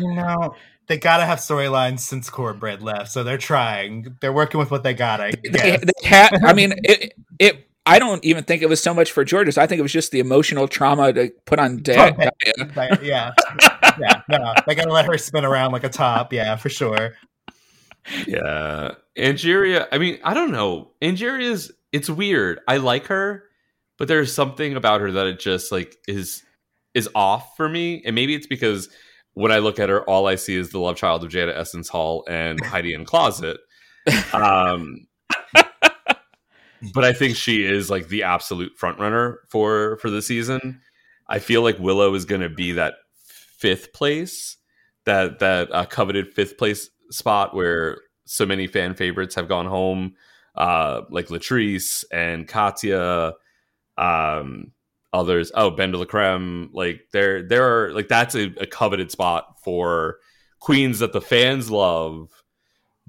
You know... They gotta have storylines since Cornbread left, so they're trying. They're working with what they got. I guess. They, they ha- I mean, it, it. I don't even think it was so much for Georges. I think it was just the emotional trauma to put on Daya. Oh, yeah, yeah. No, they gotta let her spin around like a top. Yeah, for sure. Yeah, Angeria. I mean, I don't know. Angeria's. It's weird. I like her, but there's something about her that it just like is is off for me, and maybe it's because. When I look at her, all I see is the love child of Jada Essence Hall and Heidi in Closet. Um, but I think she is like the absolute frontrunner for, for the season. I feel like Willow is going to be that fifth place, that, that uh, coveted fifth place spot where so many fan favorites have gone home, uh, like Latrice and Katya, um, others, oh, Ben de la Creme, like there, there are like that's a, a coveted spot for queens that the fans love,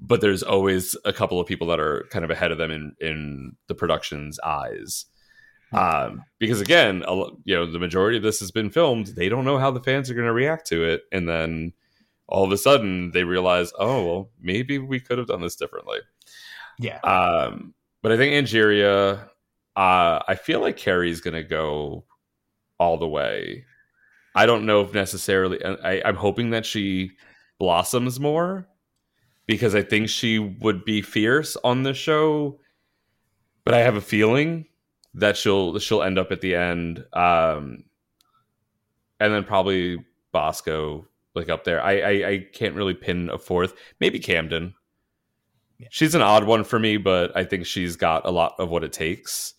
but there's always a couple of people that are kind of ahead of them in, in the production's eyes, um, because again, a, you know, the majority of this has been filmed. They don't know how the fans are going to react to it, and then all of a sudden they realize, oh, well, maybe we could have done this differently. Yeah, um, but I think Angeria. Uh, I feel like Carrie's going to go all the way. I don't know if necessarily... I, I'm hoping that she blossoms more because I think she would be fierce on the show. But I have a feeling that she'll she'll end up at the end. Um, and then probably Bosco like up there. I, I, I can't really pin a fourth. Maybe Camden. Yeah. She's an odd one for me, but I think she's got a lot of what it takes.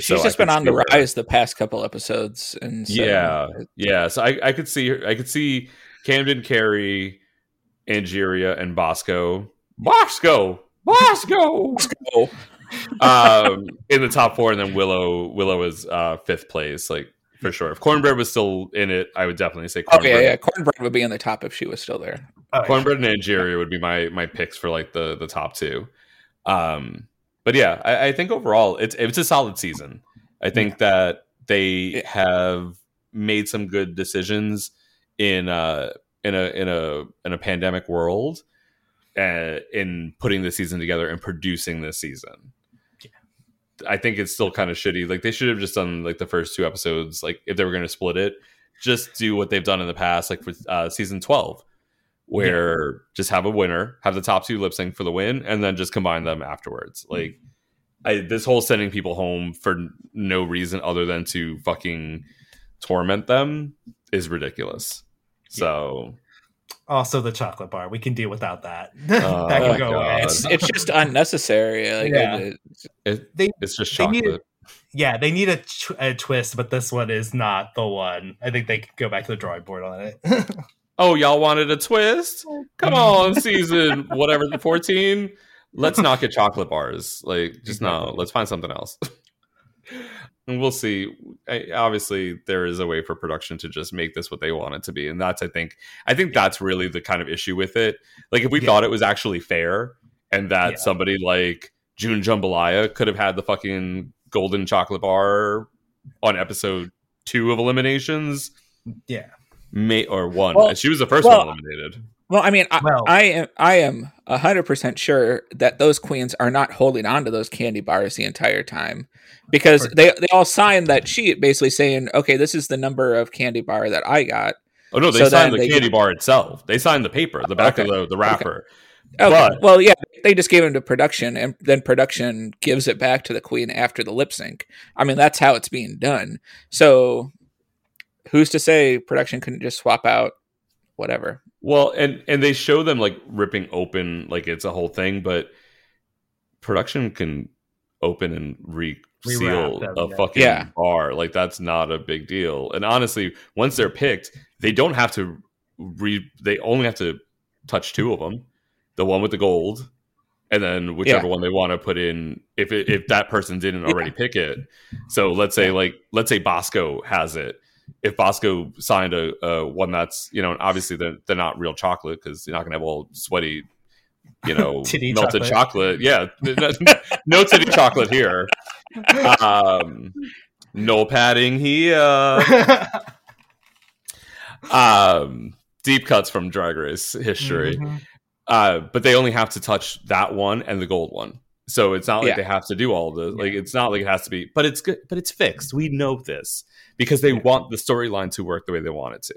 She's so just been on the rise the past couple episodes, and so yeah, yeah. So I, I could see her. I could see Camden, Carrie, Angeria, and Bosco, Bosco, Bosco, Bosco. um, in the top four, and then Willow. Willow is uh, fifth place, like for sure. If Cornbread was still in it, I would definitely say. Cornbread. Okay, yeah, yeah, Cornbread would be in the top if she was still there. Oh, Cornbread and Angeria would be my my picks for like the the top two. Um, But yeah, I, I think overall it's it's a solid season. I think that they have made some good decisions in uh in a in a in a pandemic world, uh, in putting the season together and producing this season. Yeah. I think it's still kind of shitty. Like they should have just done like the first two episodes. Like if they were going to split it, just do what they've done in the past, like with uh, season twelve. Where yeah. just have a winner, have the top two lip sync for the win, and then just combine them afterwards. Like I, this whole sending people home for no reason other than to fucking torment them is ridiculous. Yeah. So, also the chocolate bar, we can deal without that. Uh, that can go God. Away. It's, it's just unnecessary. Like, yeah. it, it, they, it's just chocolate. They need, yeah, they need a, tw- a twist, but this one is not the one. I think they could go back to the drawing board on it. Oh, y'all wanted a twist? Come on, season whatever the fourteen. Let's not get chocolate bars. Like, just no. Let's find something else. And we'll see. I, obviously, there is a way for production to just make this what they want it to be, and that's, I think, I think that's really the kind of issue with it. Like, if we yeah. thought it was actually fair, and that yeah. somebody like June Jambalaya could have had the fucking golden chocolate bar on episode two of Eliminations, yeah, may or one. Well, she was the first well, one eliminated. Well, I mean, I, well, I am I am one hundred percent sure that those queens are not holding on to those candy bars the entire time, because they, they all signed that sheet basically saying, okay, this is the number of candy bar that I got. Oh, no, they so signed the they, candy bar itself. They signed the paper, the back okay, of the, the wrapper. Okay. But, okay. Well, yeah, they just gave them to production, and then production gives it back to the queen after the lip sync. I mean, that's how it's being done. So who's to say production couldn't just swap out whatever? Well, and, and they show them like ripping open, like it's a whole thing, but production can open and re- seal a yeah. fucking yeah. bar. Like, that's not a big deal. And honestly, once they're picked, they don't have to re. They only have to touch two of them, the one with the gold, and then whichever yeah. one they want to put in. If it, if that person didn't yeah. already pick it, so let's say yeah. like let's say Bosco has it. If Bosco signed a, a one that's, you know, and obviously they're, they're not real chocolate, because you're not going to have all sweaty, you know, melted chocolate. chocolate. Yeah. No, no titty chocolate here. Um, no padding here. Um, deep cuts from Drag Race history. Mm-hmm. Uh, but they only have to touch that one and the gold one. So it's not like yeah. they have to do all the like. Yeah. It's not like it has to be, but it's good. But it's fixed. We know this because they yeah. want the storyline to work the way they want it to.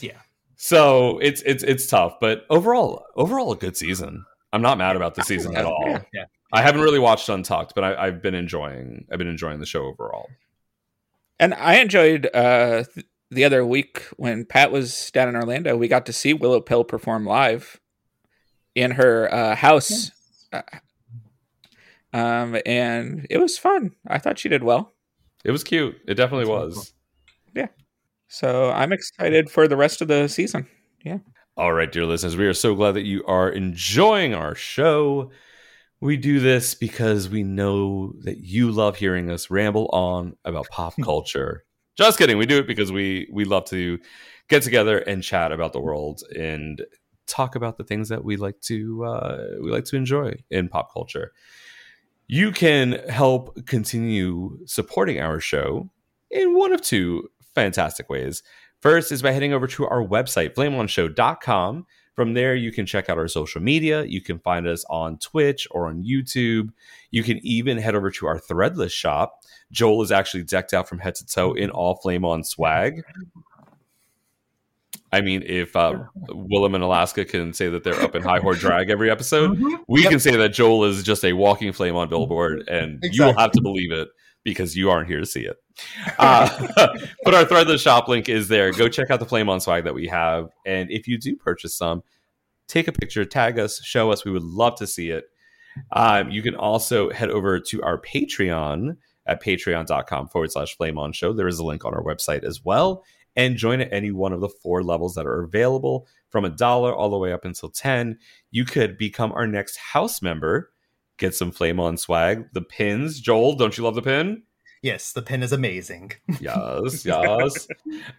Yeah. So it's it's it's tough, but overall, overall a good season. I'm not mad about the season at all. Yeah. Yeah. I haven't really watched Untucked, but I, I've been enjoying. I've been enjoying the show overall. And I enjoyed uh, th- the other week when Pat was down in Orlando. We got to see Willow Pill perform live in her uh, house. Yeah. Uh, Um, and it was fun. I thought she did well. It was cute. It definitely was. Cool. Yeah. So I'm excited for the rest of the season. Yeah. All right, dear listeners, we are so glad that you are enjoying our show. We do this because we know that you love hearing us ramble on about pop culture. Just kidding. We do it because we, we love to get together and chat about the world and talk about the things that we like to, uh, we like to enjoy in pop culture. You can help continue supporting our show in one of two fantastic ways. First is by heading over to our website, flame on show dot com. From there, you can check out our social media. You can find us on Twitch or on YouTube. You can even head over to our Threadless shop. Joel is actually decked out from head to toe in all Flame On swag. I mean, if uh, Willem and Alaska can say that they're up in high horde drag every episode, mm-hmm. we yep. can say that Joel is just a walking flame on billboard, and exactly. you will have to believe it because you aren't here to see it. Uh, but our Threadless shop link is there. Go check out the Flame On swag that we have. And if you do purchase some, take a picture, tag us, show us. We would love to see it. Um, you can also head over to our Patreon at patreon dot com forward slash flame on show. There is a link on our website as well. And join at any one of the four levels that are available, from a dollar all the way up until ten. You could become our next house member, get some Flame On swag, the pins. Joel, don't you love the pin? Yes, the pin is amazing. Yes, yes.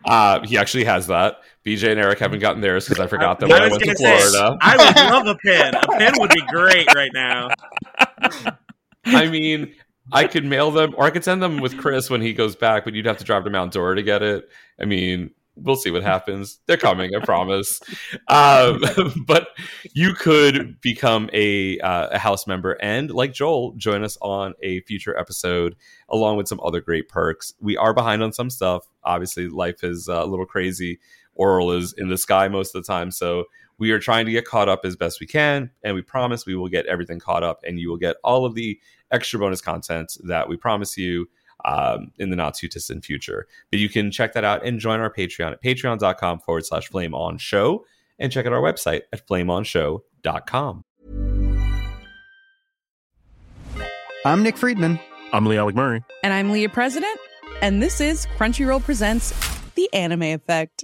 uh, he actually has that. B J and Eric haven't gotten theirs because I forgot them I, when I, I went to say, Florida. I would love a pin. A pin would be great right now. I mean, I could mail them, or I could send them with Chris when he goes back, but you'd have to drive to Mount Dora to get it. I mean, we'll see what happens. They're coming, I promise. Um, but you could become a, uh, a house member and, like Joel, join us on a future episode along with some other great perks. We are behind on some stuff. Obviously, life is uh, a little crazy. Oral is in the sky most of the time, so we are trying to get caught up as best we can, and we promise we will get everything caught up, and you will get all of the extra bonus content that we promise you um, in the not too distant future. But you can check that out and join our Patreon at patreon dot com forward slash flame on show, and check out our website at flame on show dot com. I'm Nick Friedman. I'm Lee Alec Murray. And I'm Leah President. And this is Crunchyroll Presents The Anime Effect.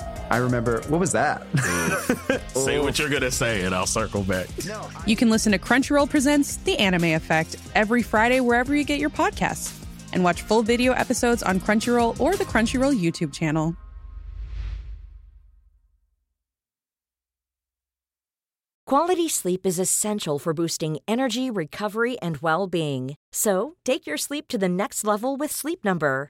I remember, what was that? Say what you're going to say and I'll circle back. You can listen to Crunchyroll Presents The Anime Effect every Friday wherever you get your podcasts. And watch full video episodes on Crunchyroll or the Crunchyroll YouTube channel. Quality sleep is essential for boosting energy, recovery, and well-being. So, take your sleep to the next level with Sleep Number.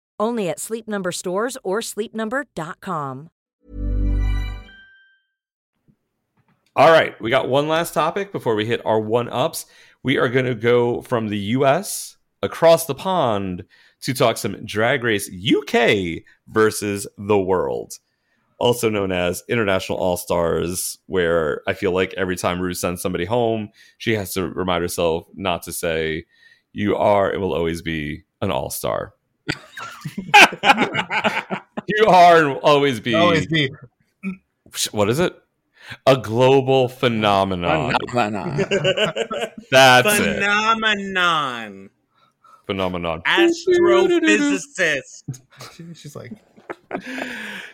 Only at Sleep Number stores or sleep number dot com. All right, we got one last topic before we hit our one-ups. We are going to go from the U S across the pond to talk some Drag Race U K versus the world, also known as International All-Stars, where I feel like every time Ru sends somebody home, she has to remind herself not to say, you are, it will always be an all-star. You are and will always be, always be. What is it? A global phenomenon. Phenomenon. That's phenomenon. It. Phenomenon. Phenomenon. Astrophysicist. She's like.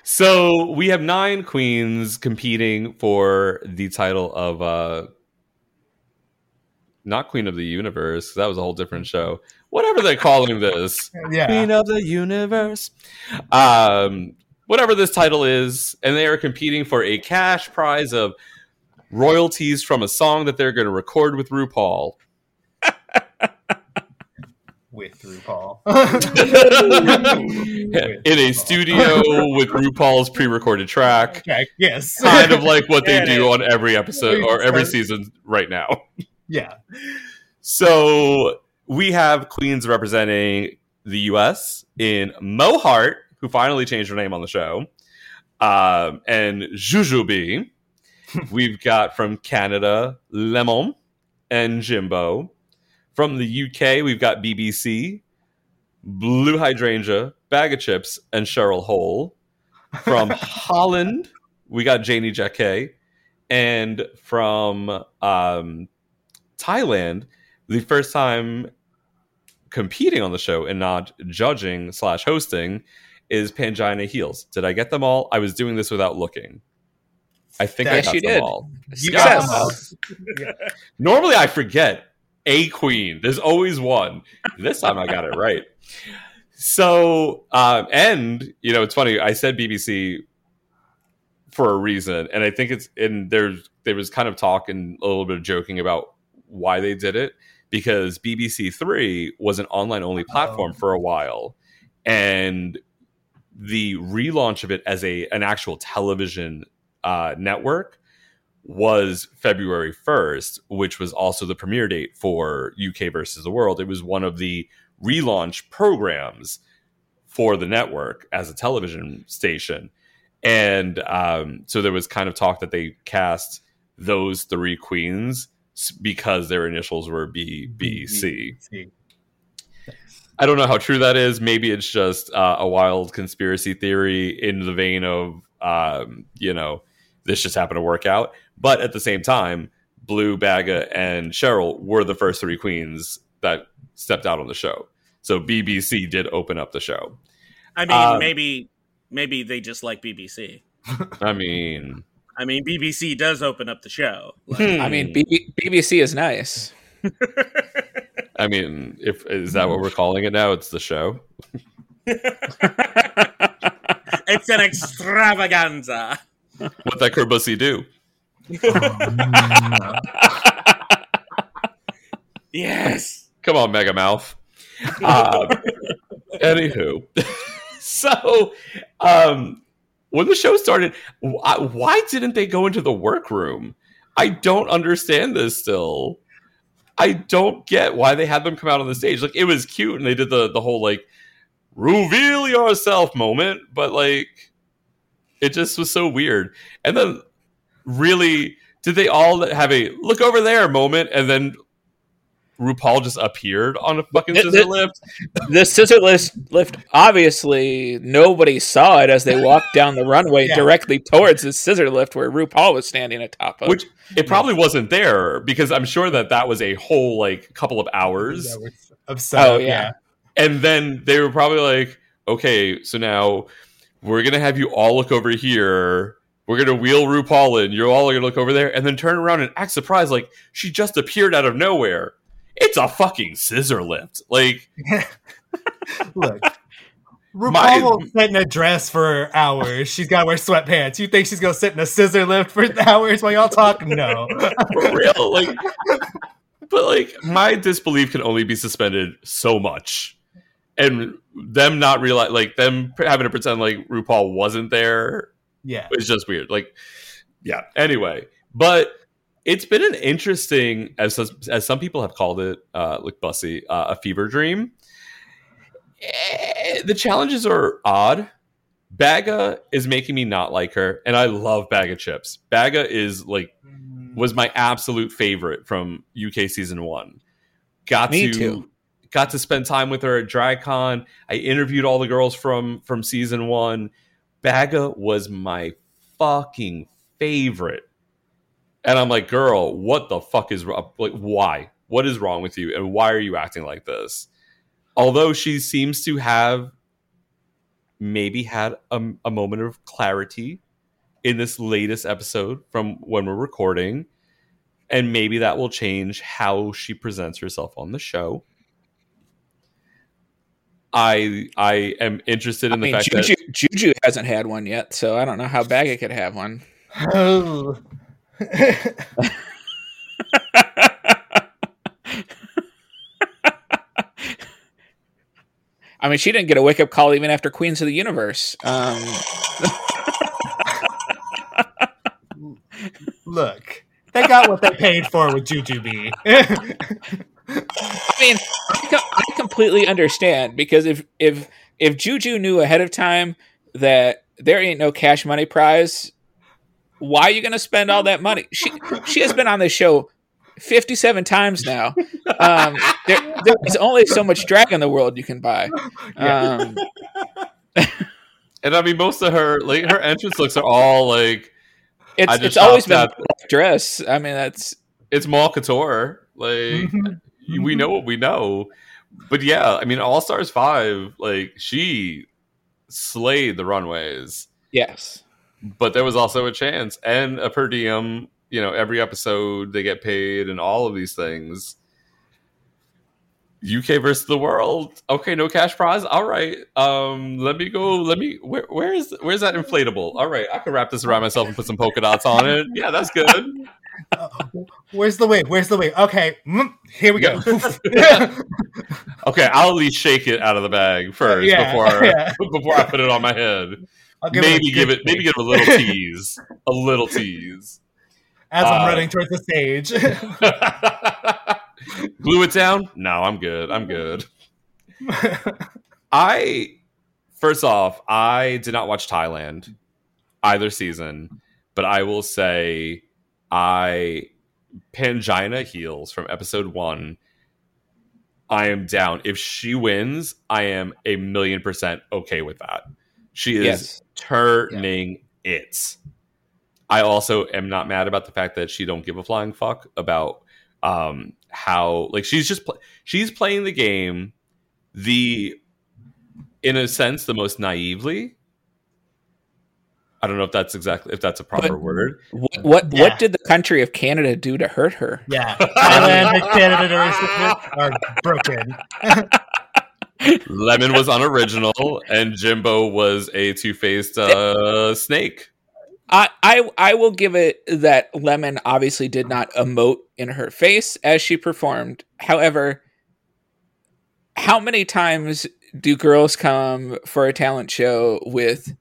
So we have nine queens competing for the title of uh, not Queen of the Universe. That was a whole different show. Whatever they're calling this. Yeah. Queen of the Universe. Um, whatever this title is. And they are competing for a cash prize of royalties from a song that they're going to record with RuPaul. With RuPaul. In a studio with RuPaul's pre-recorded track. Okay. Yes. Kind of like what they yeah, do on every episode or every season right now. Yeah. So we have queens representing the U S in Mo Hart, who finally changed her name on the show, um, and Jujubee. We've got from Canada, Lemon and Jimbo. From the U K, we've got B B C, Blue Hydrangea, Bag of Chips, and Cheryl Hole. From Holland, we got Janie Jacquet. And from um, Thailand, the first time competing on the show and not judging slash hosting is Pangina Heels. Did I get them all? I was doing this without looking. I think that I got them did. all. Success. Yes. Normally I forget. A queen. There's always one. This time I got it right. So, um, and, you know, it's funny. I said B B C for a reason. And I think it's in there. There was kind of talk and a little bit of joking about why they did it. Because B B C Three was an online only platform oh. for a while. And the relaunch of it as a an actual television uh, network was February first, which was also the premiere date for U K versus the world. It was one of the relaunch programs for the network as a television station. And um, so there was kind of talk that they cast those three queens because their initials were B B C. I don't know how true that is. Maybe it's just uh, a wild conspiracy theory in the vein of, um, you know, this just happened to work out. But at the same time, Blue, Bagga, and Cheryl were the first three queens that stepped out on the show. So B B C did open up the show. I mean, um, maybe maybe they just like B B C. I mean... I mean, B B C does open up the show. Like, hmm. I mean, B B C is nice. I mean, if is that what we're calling it now? It's the show? It's an extravaganza. What that Kirbussy do? Yes. Come on, Mega Mouth. Uh, anywho. So, um, when the show started, why didn't they go into the workroom? I don't understand this still. I don't get why they had them come out on the stage. Like, it was cute, and they did the, the whole, like, reveal yourself moment, but, like, it just was so weird. And then, really, did they all have a look over there moment, and then RuPaul just appeared on a fucking scissor the, the, lift? The scissor lift, obviously, nobody saw it as they walked down the runway yeah. directly towards the scissor lift where RuPaul was standing atop of. Which, it probably wasn't there, because I'm sure that that was a whole, like, couple of hours. Yeah, of setup, oh, yeah. yeah. And then they were probably like, okay, so now we're going to have you all look over here. We're going to wheel RuPaul in. You're all going to look over there and then turn around and act surprised like she just appeared out of nowhere. It's a fucking scissor lift. Like, look, RuPaul My... will sit in a dress for hours. She's got to wear sweatpants. You think she's going to sit in a scissor lift for hours while y'all talk? No. For real? Like, but, like, my disbelief can only be suspended so much. And them not realize, like, them having to pretend like RuPaul wasn't there. Yeah. It's just weird. Like, yeah. Anyway, but it's been an interesting, as as some people have called it, uh, like Bussy, uh, a fever dream. The challenges are odd. Bagga is making me not like her, and I love Bagga Chips. Bagga is like was my absolute favorite from U K season one. Got me to too. Got to spend time with her at DragCon. I interviewed all the girls from from season one. Bagga was my fucking favorite. And I'm like, girl, what the fuck is wrong? Like, why? What is wrong with you? And why are you acting like this? Although she seems to have maybe had a, a moment of clarity in this latest episode from when we're recording. And maybe that will change how she presents herself on the show. I I am interested in I the mean, fact Juju, that... Juju hasn't had one yet, so I don't know how Bagga could have one. Oh... I mean, she didn't get a wake-up call even after Queens of the Universe. Um... Look, they got what they paid for with Juju B. I mean, I, co- I completely understand, because if if if Juju knew ahead of time that there ain't no cash money prize, why are you going to spend all that money? She she has been on this show fifty-seven times now. Um, there, there's only so much drag in the world you can buy. Um, and I mean, most of her like her entrance looks are all like it's it's always been a black dress. I mean, that's it's mall couture. Like we know what we know, but yeah, I mean, All Stars Five. Like she slayed the runways. Yes. But there was also a chance and a per diem, you know, every episode they get paid and all of these things. U K versus the world. Okay, no cash prize. All right. Um, let me go. Let me, where, where is, where's that inflatable? All right. I can wrap this around myself and put some polka dots on it. Yeah, that's good. Uh, where's the wig? Where's the wig? Okay. Mm, here we go. Yeah. Okay. I'll at least shake it out of the bag first yeah, before, yeah. before I put it on my head. Give maybe it give it, maybe give it a little tease, a little tease. As I'm uh, running towards the stage, glue it down. No, I'm good. I'm good. I first off, I did not watch Thailand either season, but I will say, I Pangina heels from episode one. I am down. If she wins, I am a million percent okay with that. She is yes. turning yeah. it. I also am not mad about the fact that she don't give a flying fuck about um, how like she's just pl- she's playing the game the in a sense the most naively. I don't know if that's exactly if that's a proper but word. What what, yeah. what did the country of Canada do to hurt her? Yeah, Thailand and Canada are broken. Lemon was unoriginal, and Jimbo was a two-faced uh, snake. I, I I will give it that Lemon obviously did not emote in her face as she performed. However, how many times do girls come for a talent show with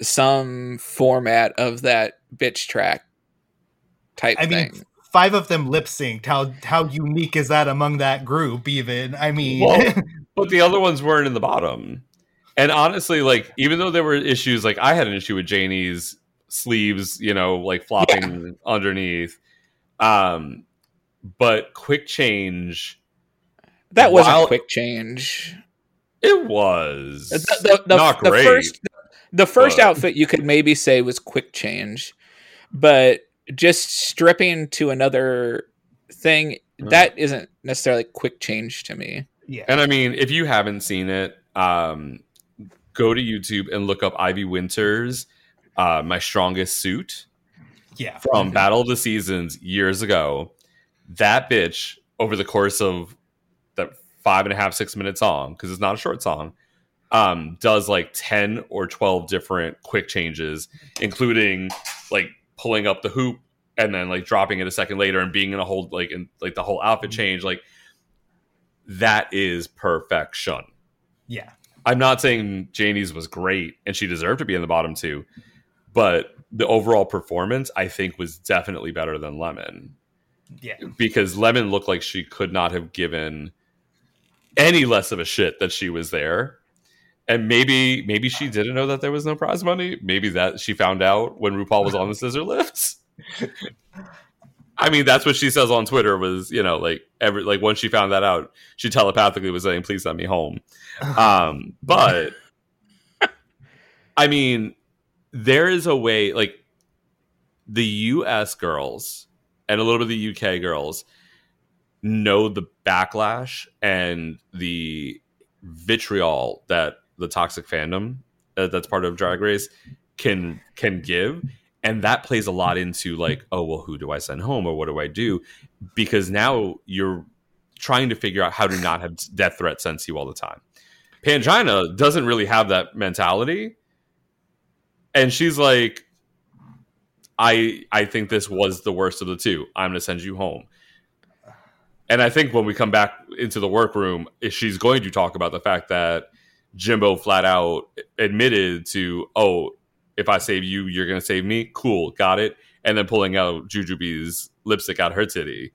some format of that bitch track type I thing? Mean, five of them lip synced. How how unique is that among that group? Even I mean, well, but the other ones weren't in the bottom. And honestly, like even though there were issues, like I had an issue with Janie's sleeves, you know, like flopping yeah. underneath. Um, but quick change. That was a quick change. It was the, the, not the, great. The first, the first outfit you could maybe say was quick change, but just stripping to another thing, mm. that isn't necessarily quick change to me. Yeah. And I mean, if you haven't seen it, um, go to YouTube and look up Ivy Winter's uh, My Strongest Suit. Yeah. From mm-hmm. Battle of the Seasons years ago. That bitch, over the course of that five and a half, six minute song, because it's not a short song, um, does like ten or twelve different quick changes, including like pulling up the hoop and then like dropping it a second later and being in a whole like in like the whole outfit change. Like that is perfection. Yeah. I'm not saying Janie's was great and she deserved to be in the bottom two, but the overall performance, I think, was definitely better than Lemon. Yeah. Because Lemon looked like she could not have given any less of a shit that she was there. And maybe maybe she didn't know that there was no prize money. Maybe that she found out when RuPaul was on the scissor lifts. I mean, that's what she says on Twitter was, you know, like every like once she found that out, she telepathically was saying, please send me home. Um, but I mean, there is a way, like, the U S girls and a little bit of the U K girls know the backlash and the vitriol that the toxic fandom uh, that's part of Drag Race can can give. And that plays a lot into, like, oh, well, who do I send home or what do I do? Because now you're trying to figure out how to not have death threats sent to you all the time. Pangina doesn't really have that mentality. And she's like, I I think this was the worst of the two. I'm going to send you home. And I think when we come back into the workroom, she's going to talk about the fact that Jimbo flat out admitted to, oh, if I save you, you're going to save me. Cool. Got it. And then pulling out Jujubee's lipstick out her titty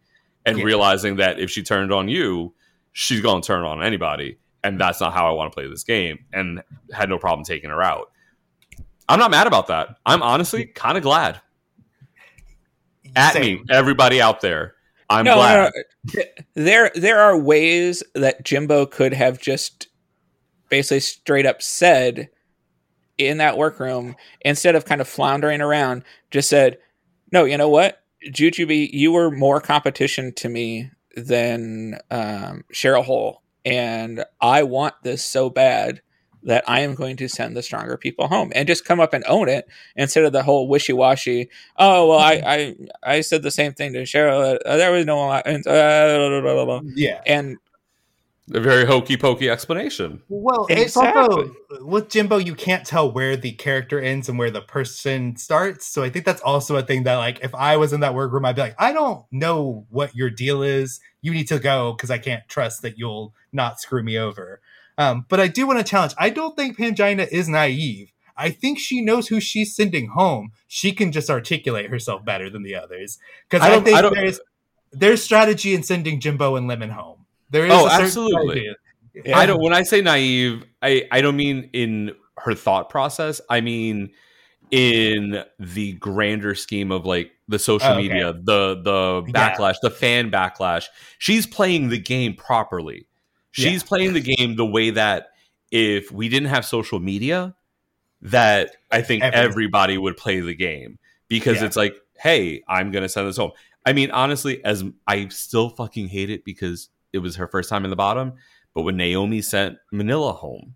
and yeah. realizing that if she turned on you, she's going to turn on anybody. And that's not how I want to play this game. And had no problem taking her out. I'm not mad about that. I'm honestly kind of glad. At Same. me, everybody out there. I'm no, glad. No, no. There, there are ways that Jimbo could have just basically straight up said in that workroom, instead of kind of floundering around, just said, no, you know what? Jujubee, you were more competition to me than um, Cheryl Hole. And I want this so bad that I am going to send the stronger people home, and just come up and own it instead of the whole wishy-washy. Oh, well, I, I, I said the same thing to Cheryl. Uh, there was no one. Uh, blah, blah, blah, blah. Yeah. And a very hokey pokey explanation. Well, it's exactly. also with Jimbo, you can't tell where the character ends and where the person starts. So I think that's also a thing that, like, if I was in that workroom, I'd be like, I don't know what your deal is. You need to go, because I can't trust that you'll not screw me over. Um, but I do want to challenge. I don't think Pangina is naive. I think she knows who she's sending home. She can just articulate herself better than the others. Because I, I think I there's there's strategy in sending Jimbo and Lemon home. There is oh, a absolutely. Yeah. I don't. When I say naive, I, I don't mean in her thought process. I mean in the grander scheme of, like, the social oh, okay. media, the the backlash, yeah. the fan backlash. She's playing the game properly. She's yeah. playing the game the way that if we didn't have social media, that I think everybody, everybody would play the game, because yeah. it's like, hey, I'm going to send this home. I mean, honestly, as I still fucking hate it because it was her first time in the bottom. But when Naomi sent Manila home,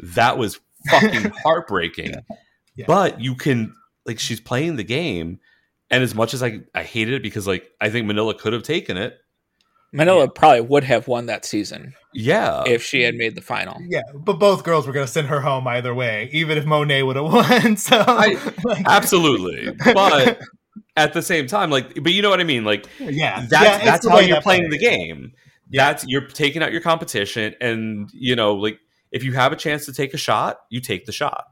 that was fucking heartbreaking. Yeah. Yeah. But you can, like, she's playing the game. And as much as I, I hated it, because, like, I think Manila could have taken it. Manila yeah. probably would have won that season. Yeah. If she had made the final. Yeah. But both girls were going to send her home either way, even if Monet would have won. So I, like, absolutely. But at the same time, like, but you know what I mean? Like, yeah, that's, yeah, that's how you're playing plays. the game. Yeah. That's, you're taking out your competition, and, you know, like, if you have a chance to take a shot, you take the shot.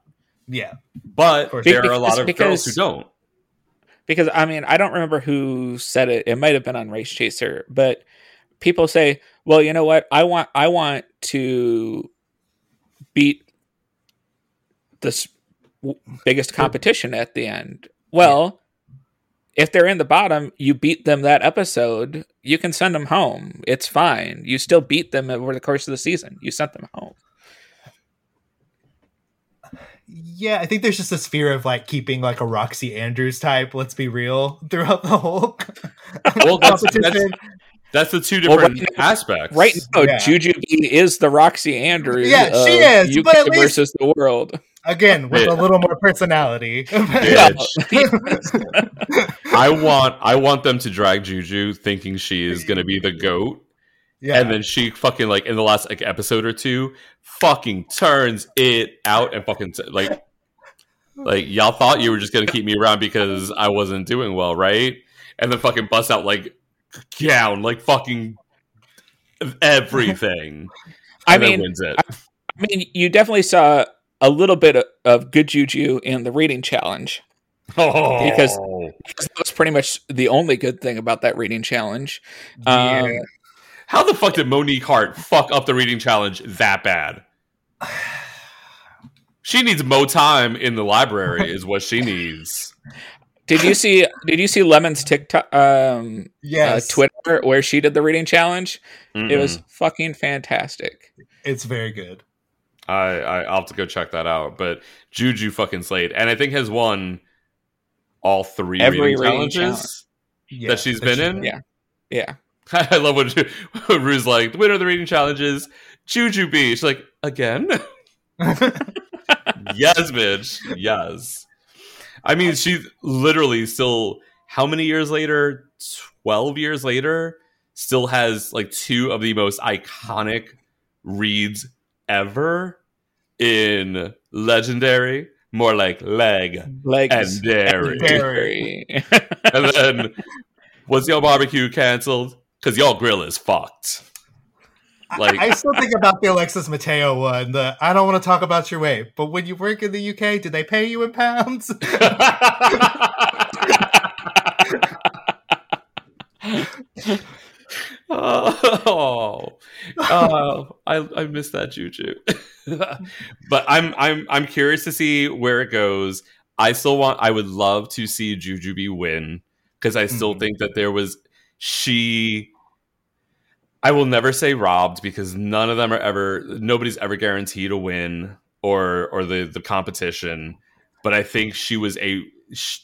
Yeah. But there because, are a lot of because, girls who don't. Because, I mean, I don't remember who said it. It might have been on Race Chaser, but people say, well, you know what? I want, I want to beat this biggest competition at the end. Well, yeah. If they're in the bottom, you beat them that episode. You can send them home. It's fine. You still beat them over the course of the season. You sent them home. Yeah, I think there's just this fear of, like, keeping, like, a Roxy Andrews type, let's be real, throughout the whole well, competition. That's, that's, that's the two different well, right now, aspects. Right now, yeah. Jujubee is the Roxy Andrews. Yeah, she is. U K but at least, versus the world. Again, with yeah. a little more personality. I want I want them to drag Juju thinking she is going to be the GOAT. Yeah. And then she fucking, like, in the last, like, episode or two, fucking turns it out and fucking t- like, like y'all thought you were just gonna keep me around because I wasn't doing well, right? And then fucking bust out, like, gown, like, fucking everything. I and mean, then wins it. I, I mean, you definitely saw a little bit of, of good juju in the reading challenge. Oh, because, because that was pretty much the only good thing about that reading challenge. Yeah. Um, How the fuck did Monique Hart fuck up the reading challenge that bad? She needs more time in the library, is what she needs. Did you see? Did you see Lemon's TikTok? Um, yes, uh, Twitter, where she did the reading challenge. Mm-mm. It was fucking fantastic. It's very good. I, I I'll have to go check that out. But Juju fucking slayed, and I think has won all three Every reading, reading challenges challenge. yeah, that she's that been she, in. Yeah, yeah. I love what Rue's like, the winner of the reading challenges, Juju B. She's like, again? Yes, bitch. Yes. I mean, she's literally still, how many years later? twelve years later, still has, like, two of the most iconic reads ever in Legendary. More like leg. Legs. And dairy. dairy. And then, was your barbecue canceled? Because y'all grill is fucked. Like, I, I still think about the Alexis Mateo one. The, I don't want to talk about your weight, but when you work in the U K, do they pay you in pounds? oh, oh, I I miss that Juju. But I'm I'm I'm curious to see where it goes. I still want. I would love to see Jujubee win because I still mm-hmm. think that there was. She, I will never say robbed because none of them are ever, nobody's ever guaranteed a win or or the, the competition. But I think she was a, she,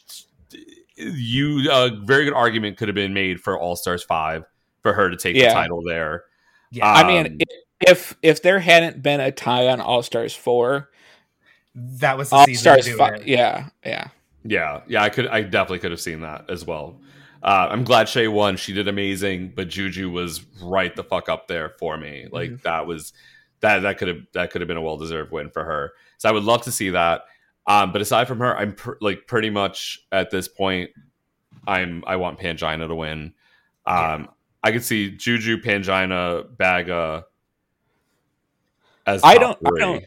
you, a very good argument could have been made for All Stars five for her to take yeah. the title there. Yeah. Um, I mean, if if there hadn't been a tie on All Stars four, that was the All Stars season to do it. Yeah, yeah. Yeah, yeah, I could, I definitely could have seen that as well. Uh, I'm glad Shay won. She did amazing, but Juju was right the fuck up there for me. Like mm-hmm. that was that that could have that could have been a well deserved win for her. So I would love to see that. Um, but aside from her, I'm pr- like pretty much at this point, I'm I want Pangina to win. Um, yeah. I could see Juju, Pangina, Bagga. As I don't, I don't,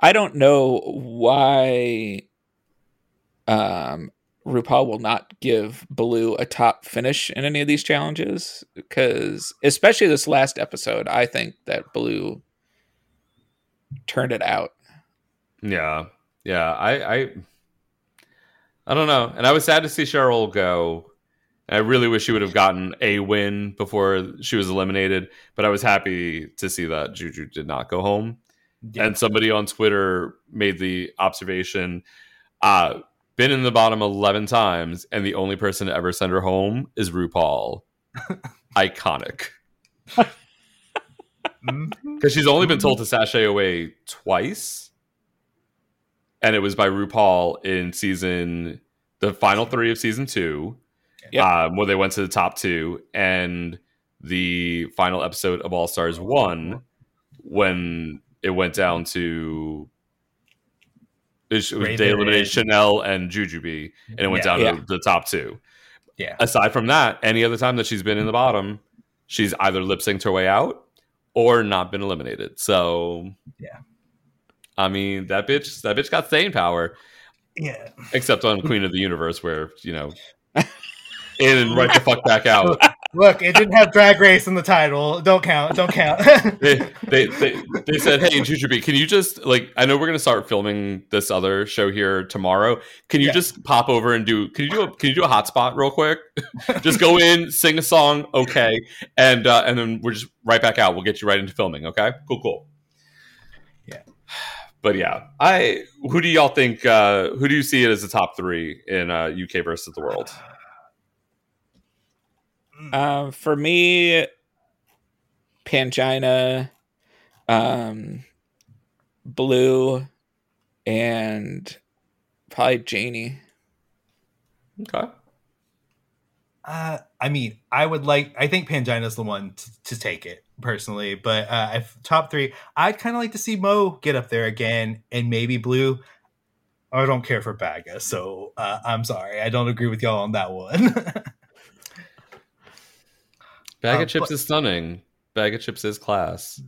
I don't know why. Um. RuPaul will not give Baloo a top finish in any of these challenges because, especially this last episode, I think that Baloo turned it out. Yeah, yeah, I, I, I don't know, and I was sad to see Cheryl go. I really wish she would have gotten a win before she was eliminated, but I was happy to see that Juju did not go home. Yeah. And somebody on Twitter made the observation. Uh, Been in the bottom eleven times, and the only person to ever send her home is RuPaul. Iconic. Because she's only been told to sashay away twice. And it was by RuPaul in season... The final three of season two. Yep. Um, where they went to the top two. And the final episode of All Stars one. When it went down to... It was De La Renee, Chanel, and Jujubee, and it went yeah, down yeah. to the top two. Yeah. Aside from that, any other time that she's been in the bottom, she's either lip synced her way out or not been eliminated. So yeah, I mean that bitch, that bitch got staying power. Yeah. Except on Queen of the Universe, where you know, in and right the fuck back out. Look, it didn't have Drag Race in the title. Don't count. Don't count. they, they, they they said, hey, Jujubee, can you just, like, I know we're going to start filming this other show here tomorrow. Can you yeah. just pop over and do, can you do a, can you do a hot spot real quick? Just go in, sing a song, okay. And uh, and then we're just right back out. We'll get you right into filming, okay? Cool, cool. Yeah. But yeah, I who do y'all think, uh, who do you see it as the top three in uh, U K versus the world? Um, for me, Pangina, um, Blue, and probably Janie. Okay. Uh, I mean, I would like, I think Pangina's the one t- to take it personally, but uh, if top three, I'd kind of like to see Mo get up there again and maybe Blue. I don't care for Baga, so uh, I'm sorry. I don't agree with y'all on that one. Bag of um, chips but, is stunning. Bag of chips is class.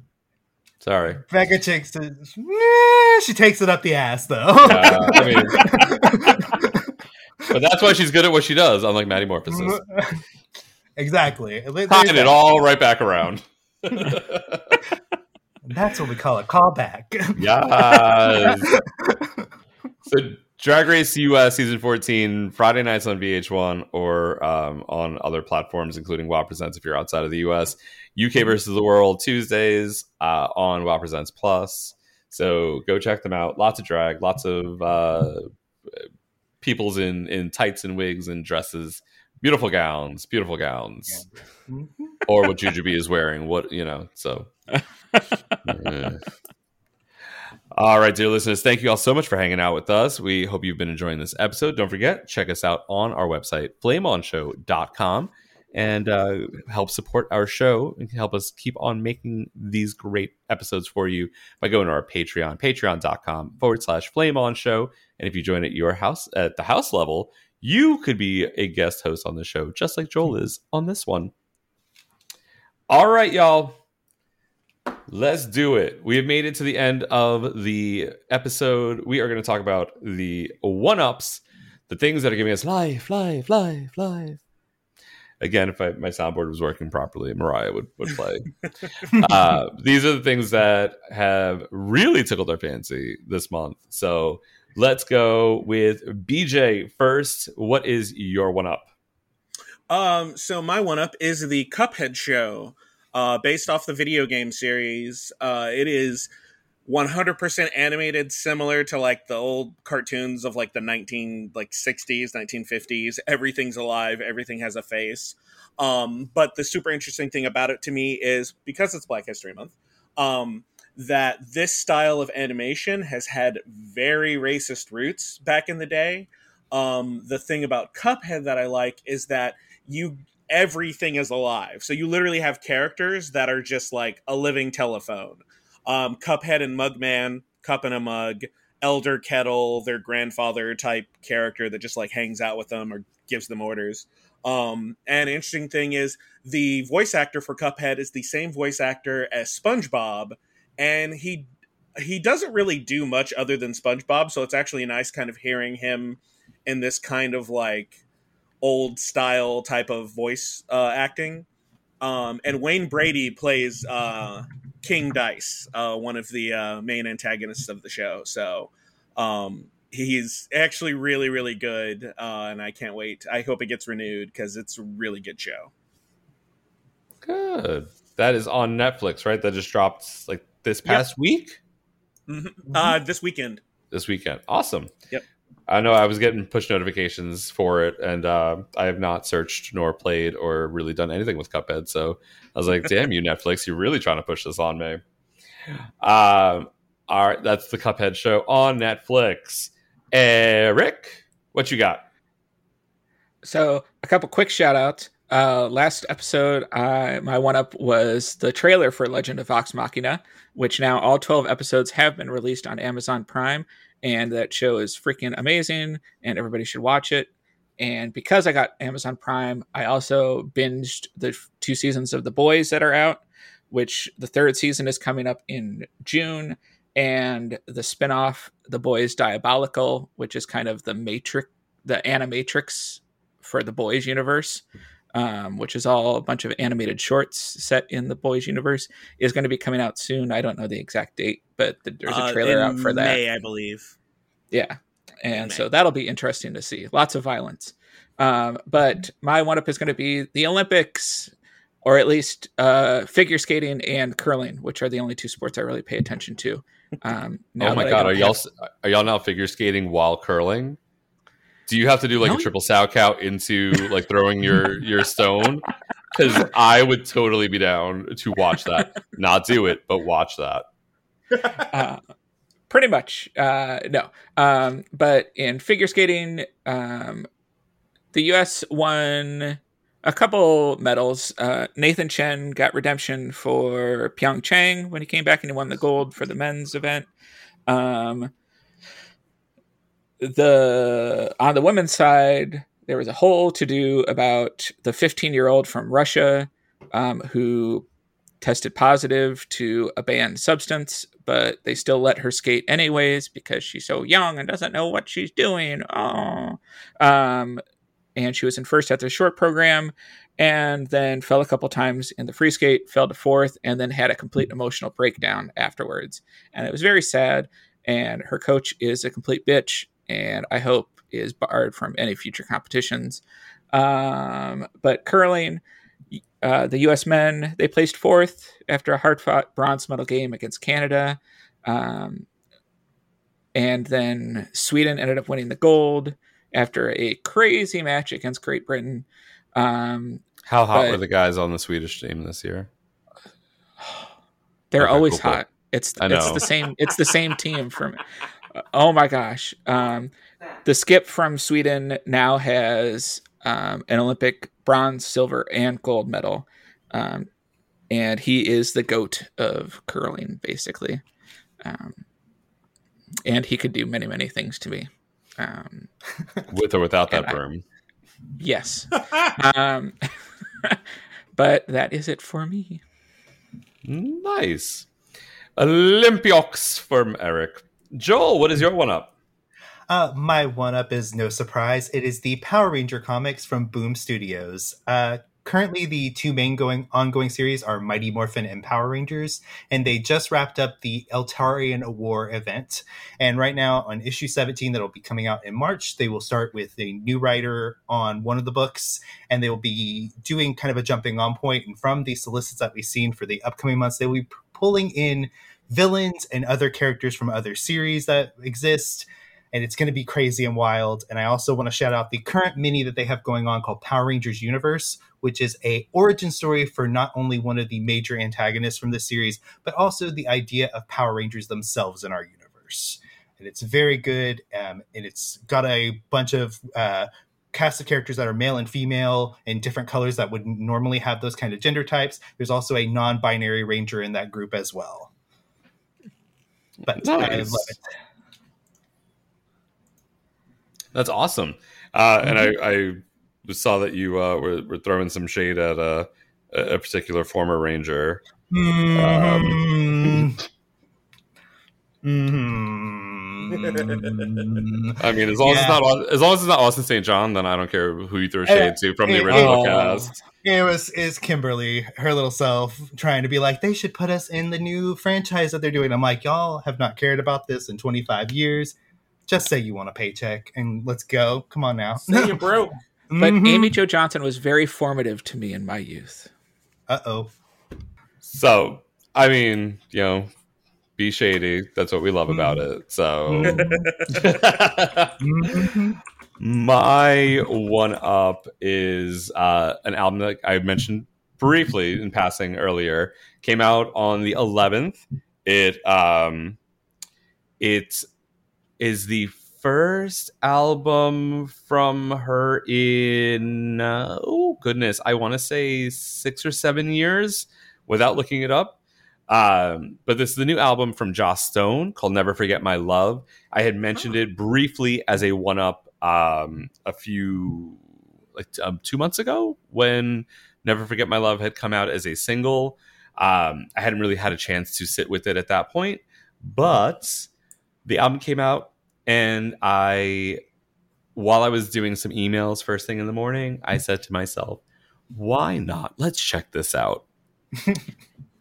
Sorry. Bag of chips is... She takes it up the ass, though. Yeah, I mean, but that's why she's good at what she does, unlike Maddie Morphosis. Exactly. Tying it all right back around. That's what we call a callback. Yes. So Drag Race U S Season fourteen, Friday nights on V H one or um, on other platforms, including WoW Presents if you're outside of the U S. U K versus the World, Tuesdays uh, on WoW Presents Plus. So go check them out. Lots of drag, lots of uh, peoples in, in tights and wigs and dresses. Beautiful gowns, beautiful gowns. Yeah. Or what Jujubee is wearing, what you know, so... yeah. All right, dear listeners, thank you all so much for hanging out with us. We hope you've been enjoying this episode. Don't forget, check us out on our website, flame on show dot com, and uh, help support our show and help us keep on making these great episodes for you by going to our Patreon, patreon.com forward slash flameonshow. And if you join at your house, at the house level, you could be a guest host on the show, just like Joel is on this one. All right, y'all. Let's do it. We have made it to the end of the episode. We are going to talk about the one-ups, the things that are giving us life, life, life, life. Again, if I, my soundboard was working properly, Mariah would, would play. uh, these are the things that have really tickled our fancy this month. So let's go with B J first. What is your one-up? Um, so my one-up is the Cuphead show. Uh, based off the video game series, uh, it is one hundred percent animated, similar to like the old cartoons of like the nineteen like sixties, nineteen fifties. Everything's alive, everything has a face. Um, but the super interesting thing about it to me is because it's Black History Month, um, that this style of animation has had very racist roots back in the day. Um, the thing about Cuphead that I like is that you. Everything is alive. So you literally have characters that are just like a living telephone. Um, Cuphead and Mugman, Cup and a Mug, Elder Kettle, their grandfather type character that just like hangs out with them or gives them orders. Um, and interesting thing is the voice actor for Cuphead is the same voice actor as SpongeBob. And he, he doesn't really do much other than SpongeBob. So it's actually nice kind of hearing him in this kind of like, old style type of voice uh, acting. Um, and Wayne Brady plays uh, King Dice, uh, one of the uh, main antagonists of the show. So um, he's actually really, really good. Uh, and I can't wait. I hope it gets renewed because it's a really good show. Good. That is on Netflix, right? That just dropped like this past yep. week? Mm-hmm. Uh, this weekend. This weekend. Awesome. Yep. I know I was getting push notifications for it, and uh, I have not searched nor played or really done anything with Cuphead. So I was like, damn you, Netflix, you're really trying to push this on me. Um, all right, that's the Cuphead show on Netflix. Eric, what you got? So a couple quick shout outs. Uh, last episode, uh, my one-up was the trailer for Legend of Vox Machina, which now all twelve episodes have been released on Amazon Prime, and that show is freaking amazing, and everybody should watch it. And because I got Amazon Prime, I also binged the two seasons of The Boys that are out, which the third season is coming up in June, and the spinoff, The Boys Diabolical, which is kind of the Matrix, the animatrix for The Boys universe, um, which is all a bunch of animated shorts set in The Boys universe, is going to be coming out soon. I don't know the exact date, but the, there's a trailer uh, out for that. May, I believe. Yeah. And so that'll be interesting to see. Lots of violence. Um, but my one-up is going to be the Olympics, or at least uh, figure skating and curling, which are the only two sports I really pay attention to. Um, oh, my God. Are y'all have... are y'all now figure skating while curling? Do you have to do like no. a triple sow cow into like throwing your, your stone? Because I would totally be down to watch that. Not do it, but watch that. Uh, Pretty much, uh, no. Um, but in figure skating, um, the U S won a couple medals. Uh, Nathan Chen got redemption for Pyeongchang when he came back and he won the gold for the men's event. Um, the on the women's side, there was a whole to-do about the fifteen-year-old from Russia um, who tested positive to a banned substance, but they still let her skate anyways because she's so young and doesn't know what she's doing. Oh, um, and she was in first at the short program and then fell a couple times in the free skate, fell to fourth, and then had a complete emotional breakdown afterwards. And it was very sad. And her coach is a complete bitch and I hope is barred from any future competitions. Um, but curling, Uh, the U S men, they placed fourth after a hard-fought bronze medal game against Canada. Um, and then Sweden ended up winning the gold after a crazy match against Great Britain. Um, How hot were the guys on the Swedish team this year? They're okay, always cool, cool. hot. It's it's the same it's the same team from. Oh my gosh. Um, the skip from Sweden now has um, an Olympic bronze, silver, and gold medal. Um, and he is the GOAT of curling, basically. Um, and he could do many, many things to me. Um, With or without that berm. Yes. um, but that is it for me. Nice. Olympics from Eric. Joel, what is your one-up? Uh, my one-up is no surprise. It is the Power Ranger comics from Boom Studios. Uh, currently, the two main going ongoing series are Mighty Morphin and Power Rangers, and they just wrapped up the Eltarian War event. And right now, on issue seventeen that'll be coming out in March, they will start with a new writer on one of the books, and they will be doing kind of a jumping-on point. And from the solicits that we've seen for the upcoming months, they will be pulling in villains and other characters from other series that exist. And it's going to be crazy and wild. And I also want to shout out the current mini that they have going on called Power Rangers Universe, which is a origin story for not only one of the major antagonists from the series, but also the idea of Power Rangers themselves in our universe. And it's very good. Um, and it's got a bunch of uh, cast of characters that are male and female in different colors that would normally have those kind of gender types. There's also a non-binary ranger in that group as well. But nice. I love it. That's awesome, uh, and I, I saw that you uh, were, were throwing some shade at a, a particular former Ranger. Mm-hmm. Um, mm-hmm. I mean, as long yeah. as it's not as long as it's not Austin Saint John, then I don't care who you throw shade uh, to from the it, original it, cast. It was is Kimberly, her little self, trying to be like they should put us in the new franchise that they're doing. I'm like, y'all have not cared about this in twenty-five years. Just say you want a paycheck and let's go. Come on now. Say you're broke. But mm-hmm. Amy Jo Johnson was very formative to me in my youth. Uh-oh. So, I mean, you know, be shady. That's what we love about it. So my one up is uh, an album that I mentioned briefly in passing earlier. Came out on the eleventh. It um, it's... is the first album from her in, uh, oh, goodness, I want to say six or seven years without looking it up. Um, but this is the new album from Joss Stone called Never Forget My Love. I had mentioned oh. it briefly as a one-up um, a few, like um, two months ago when Never Forget My Love had come out as a single. Um, I hadn't really had a chance to sit with it at that point, but the album came out and I, while I was doing some emails first thing in the morning, I said to myself, why not? Let's check this out.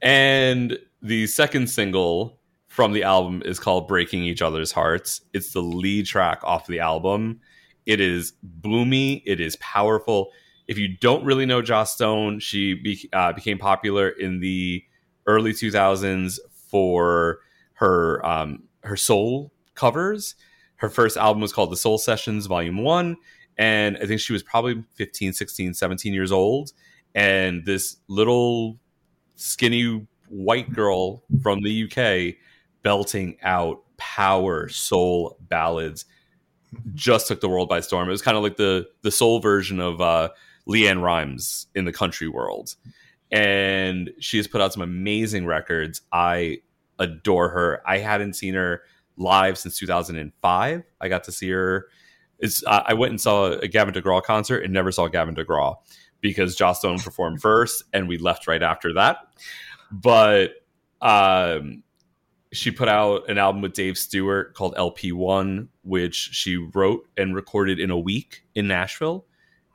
And the second single from the album is called Breaking Each Other's Hearts. It's the lead track off the album. It is bloomy. It is powerful. If you don't really know Joss Stone, she be, uh, became popular in the early two thousands for her um, her soul covers. Her first album was called The Soul Sessions Volume one. And I think she was probably fifteen, sixteen, seventeen years old. And this little skinny white girl from the U K belting out power soul ballads just took the world by storm. It was kind of like the the soul version of uh, Leanne Rimes in the country world. And she has put out some amazing records. I adore her. I hadn't seen her live since two thousand five. I got to see her. It's, uh, I went and saw a Gavin DeGraw concert and never saw Gavin DeGraw because Joss Stone performed first and we left right after that. But um, she put out an album with Dave Stewart called L P one, which she wrote and recorded in a week in Nashville,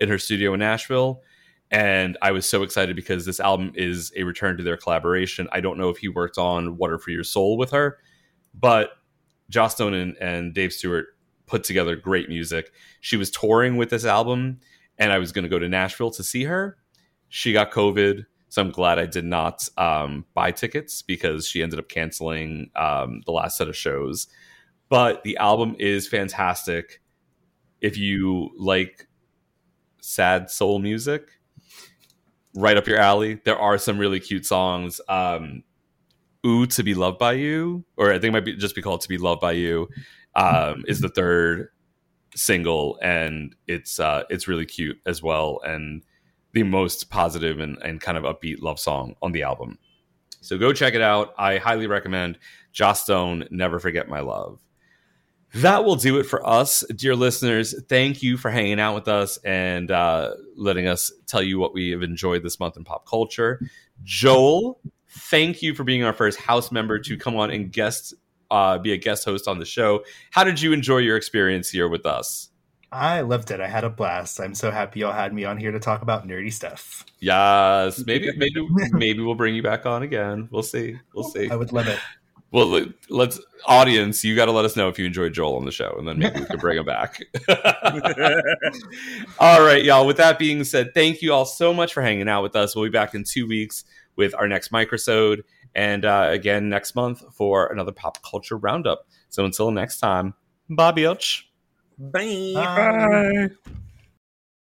in her studio in Nashville. And I was so excited because this album is a return to their collaboration. I don't know if he worked on Water for Your Soul with her, but Joss Stone and, and Dave Stewart put together great music. She was touring with this album and I was going to go to Nashville to see her. She got COVID, so I'm glad I did not um, buy tickets because she ended up canceling um, the last set of shows. But the album is fantastic. If you like sad soul music, right up your alley. There are some really cute songs. Um, Ooh, To Be Loved By You, or I think it might be just be called To Be Loved By You, um, is the third single, and it's uh, it's really cute as well, and the most positive and, and kind of upbeat love song on the album. So go check it out. I highly recommend Joss Stone, Never Forget My Love. That will do it for us, dear listeners. Thank you for hanging out with us and uh, letting us tell you what we have enjoyed this month in pop culture. Joel, thank you for being our first house member to come on and guest, uh, be a guest host on the show. How did you enjoy your experience here with us? I loved it. I had a blast. I'm so happy y'all had me on here to talk about nerdy stuff. Yes, maybe, maybe, maybe we'll bring you back on again. We'll see. We'll see. I would love it. Well, let's, audience, you got to let us know if you enjoyed Joel on the show, and then maybe we can bring him back. All right, y'all. With that being said, thank you all so much for hanging out with us. We'll be back in two weeks with our next microsode, and uh, again next month for another pop culture roundup. So until next time, bye, bitch. Bye. Bye. Bye.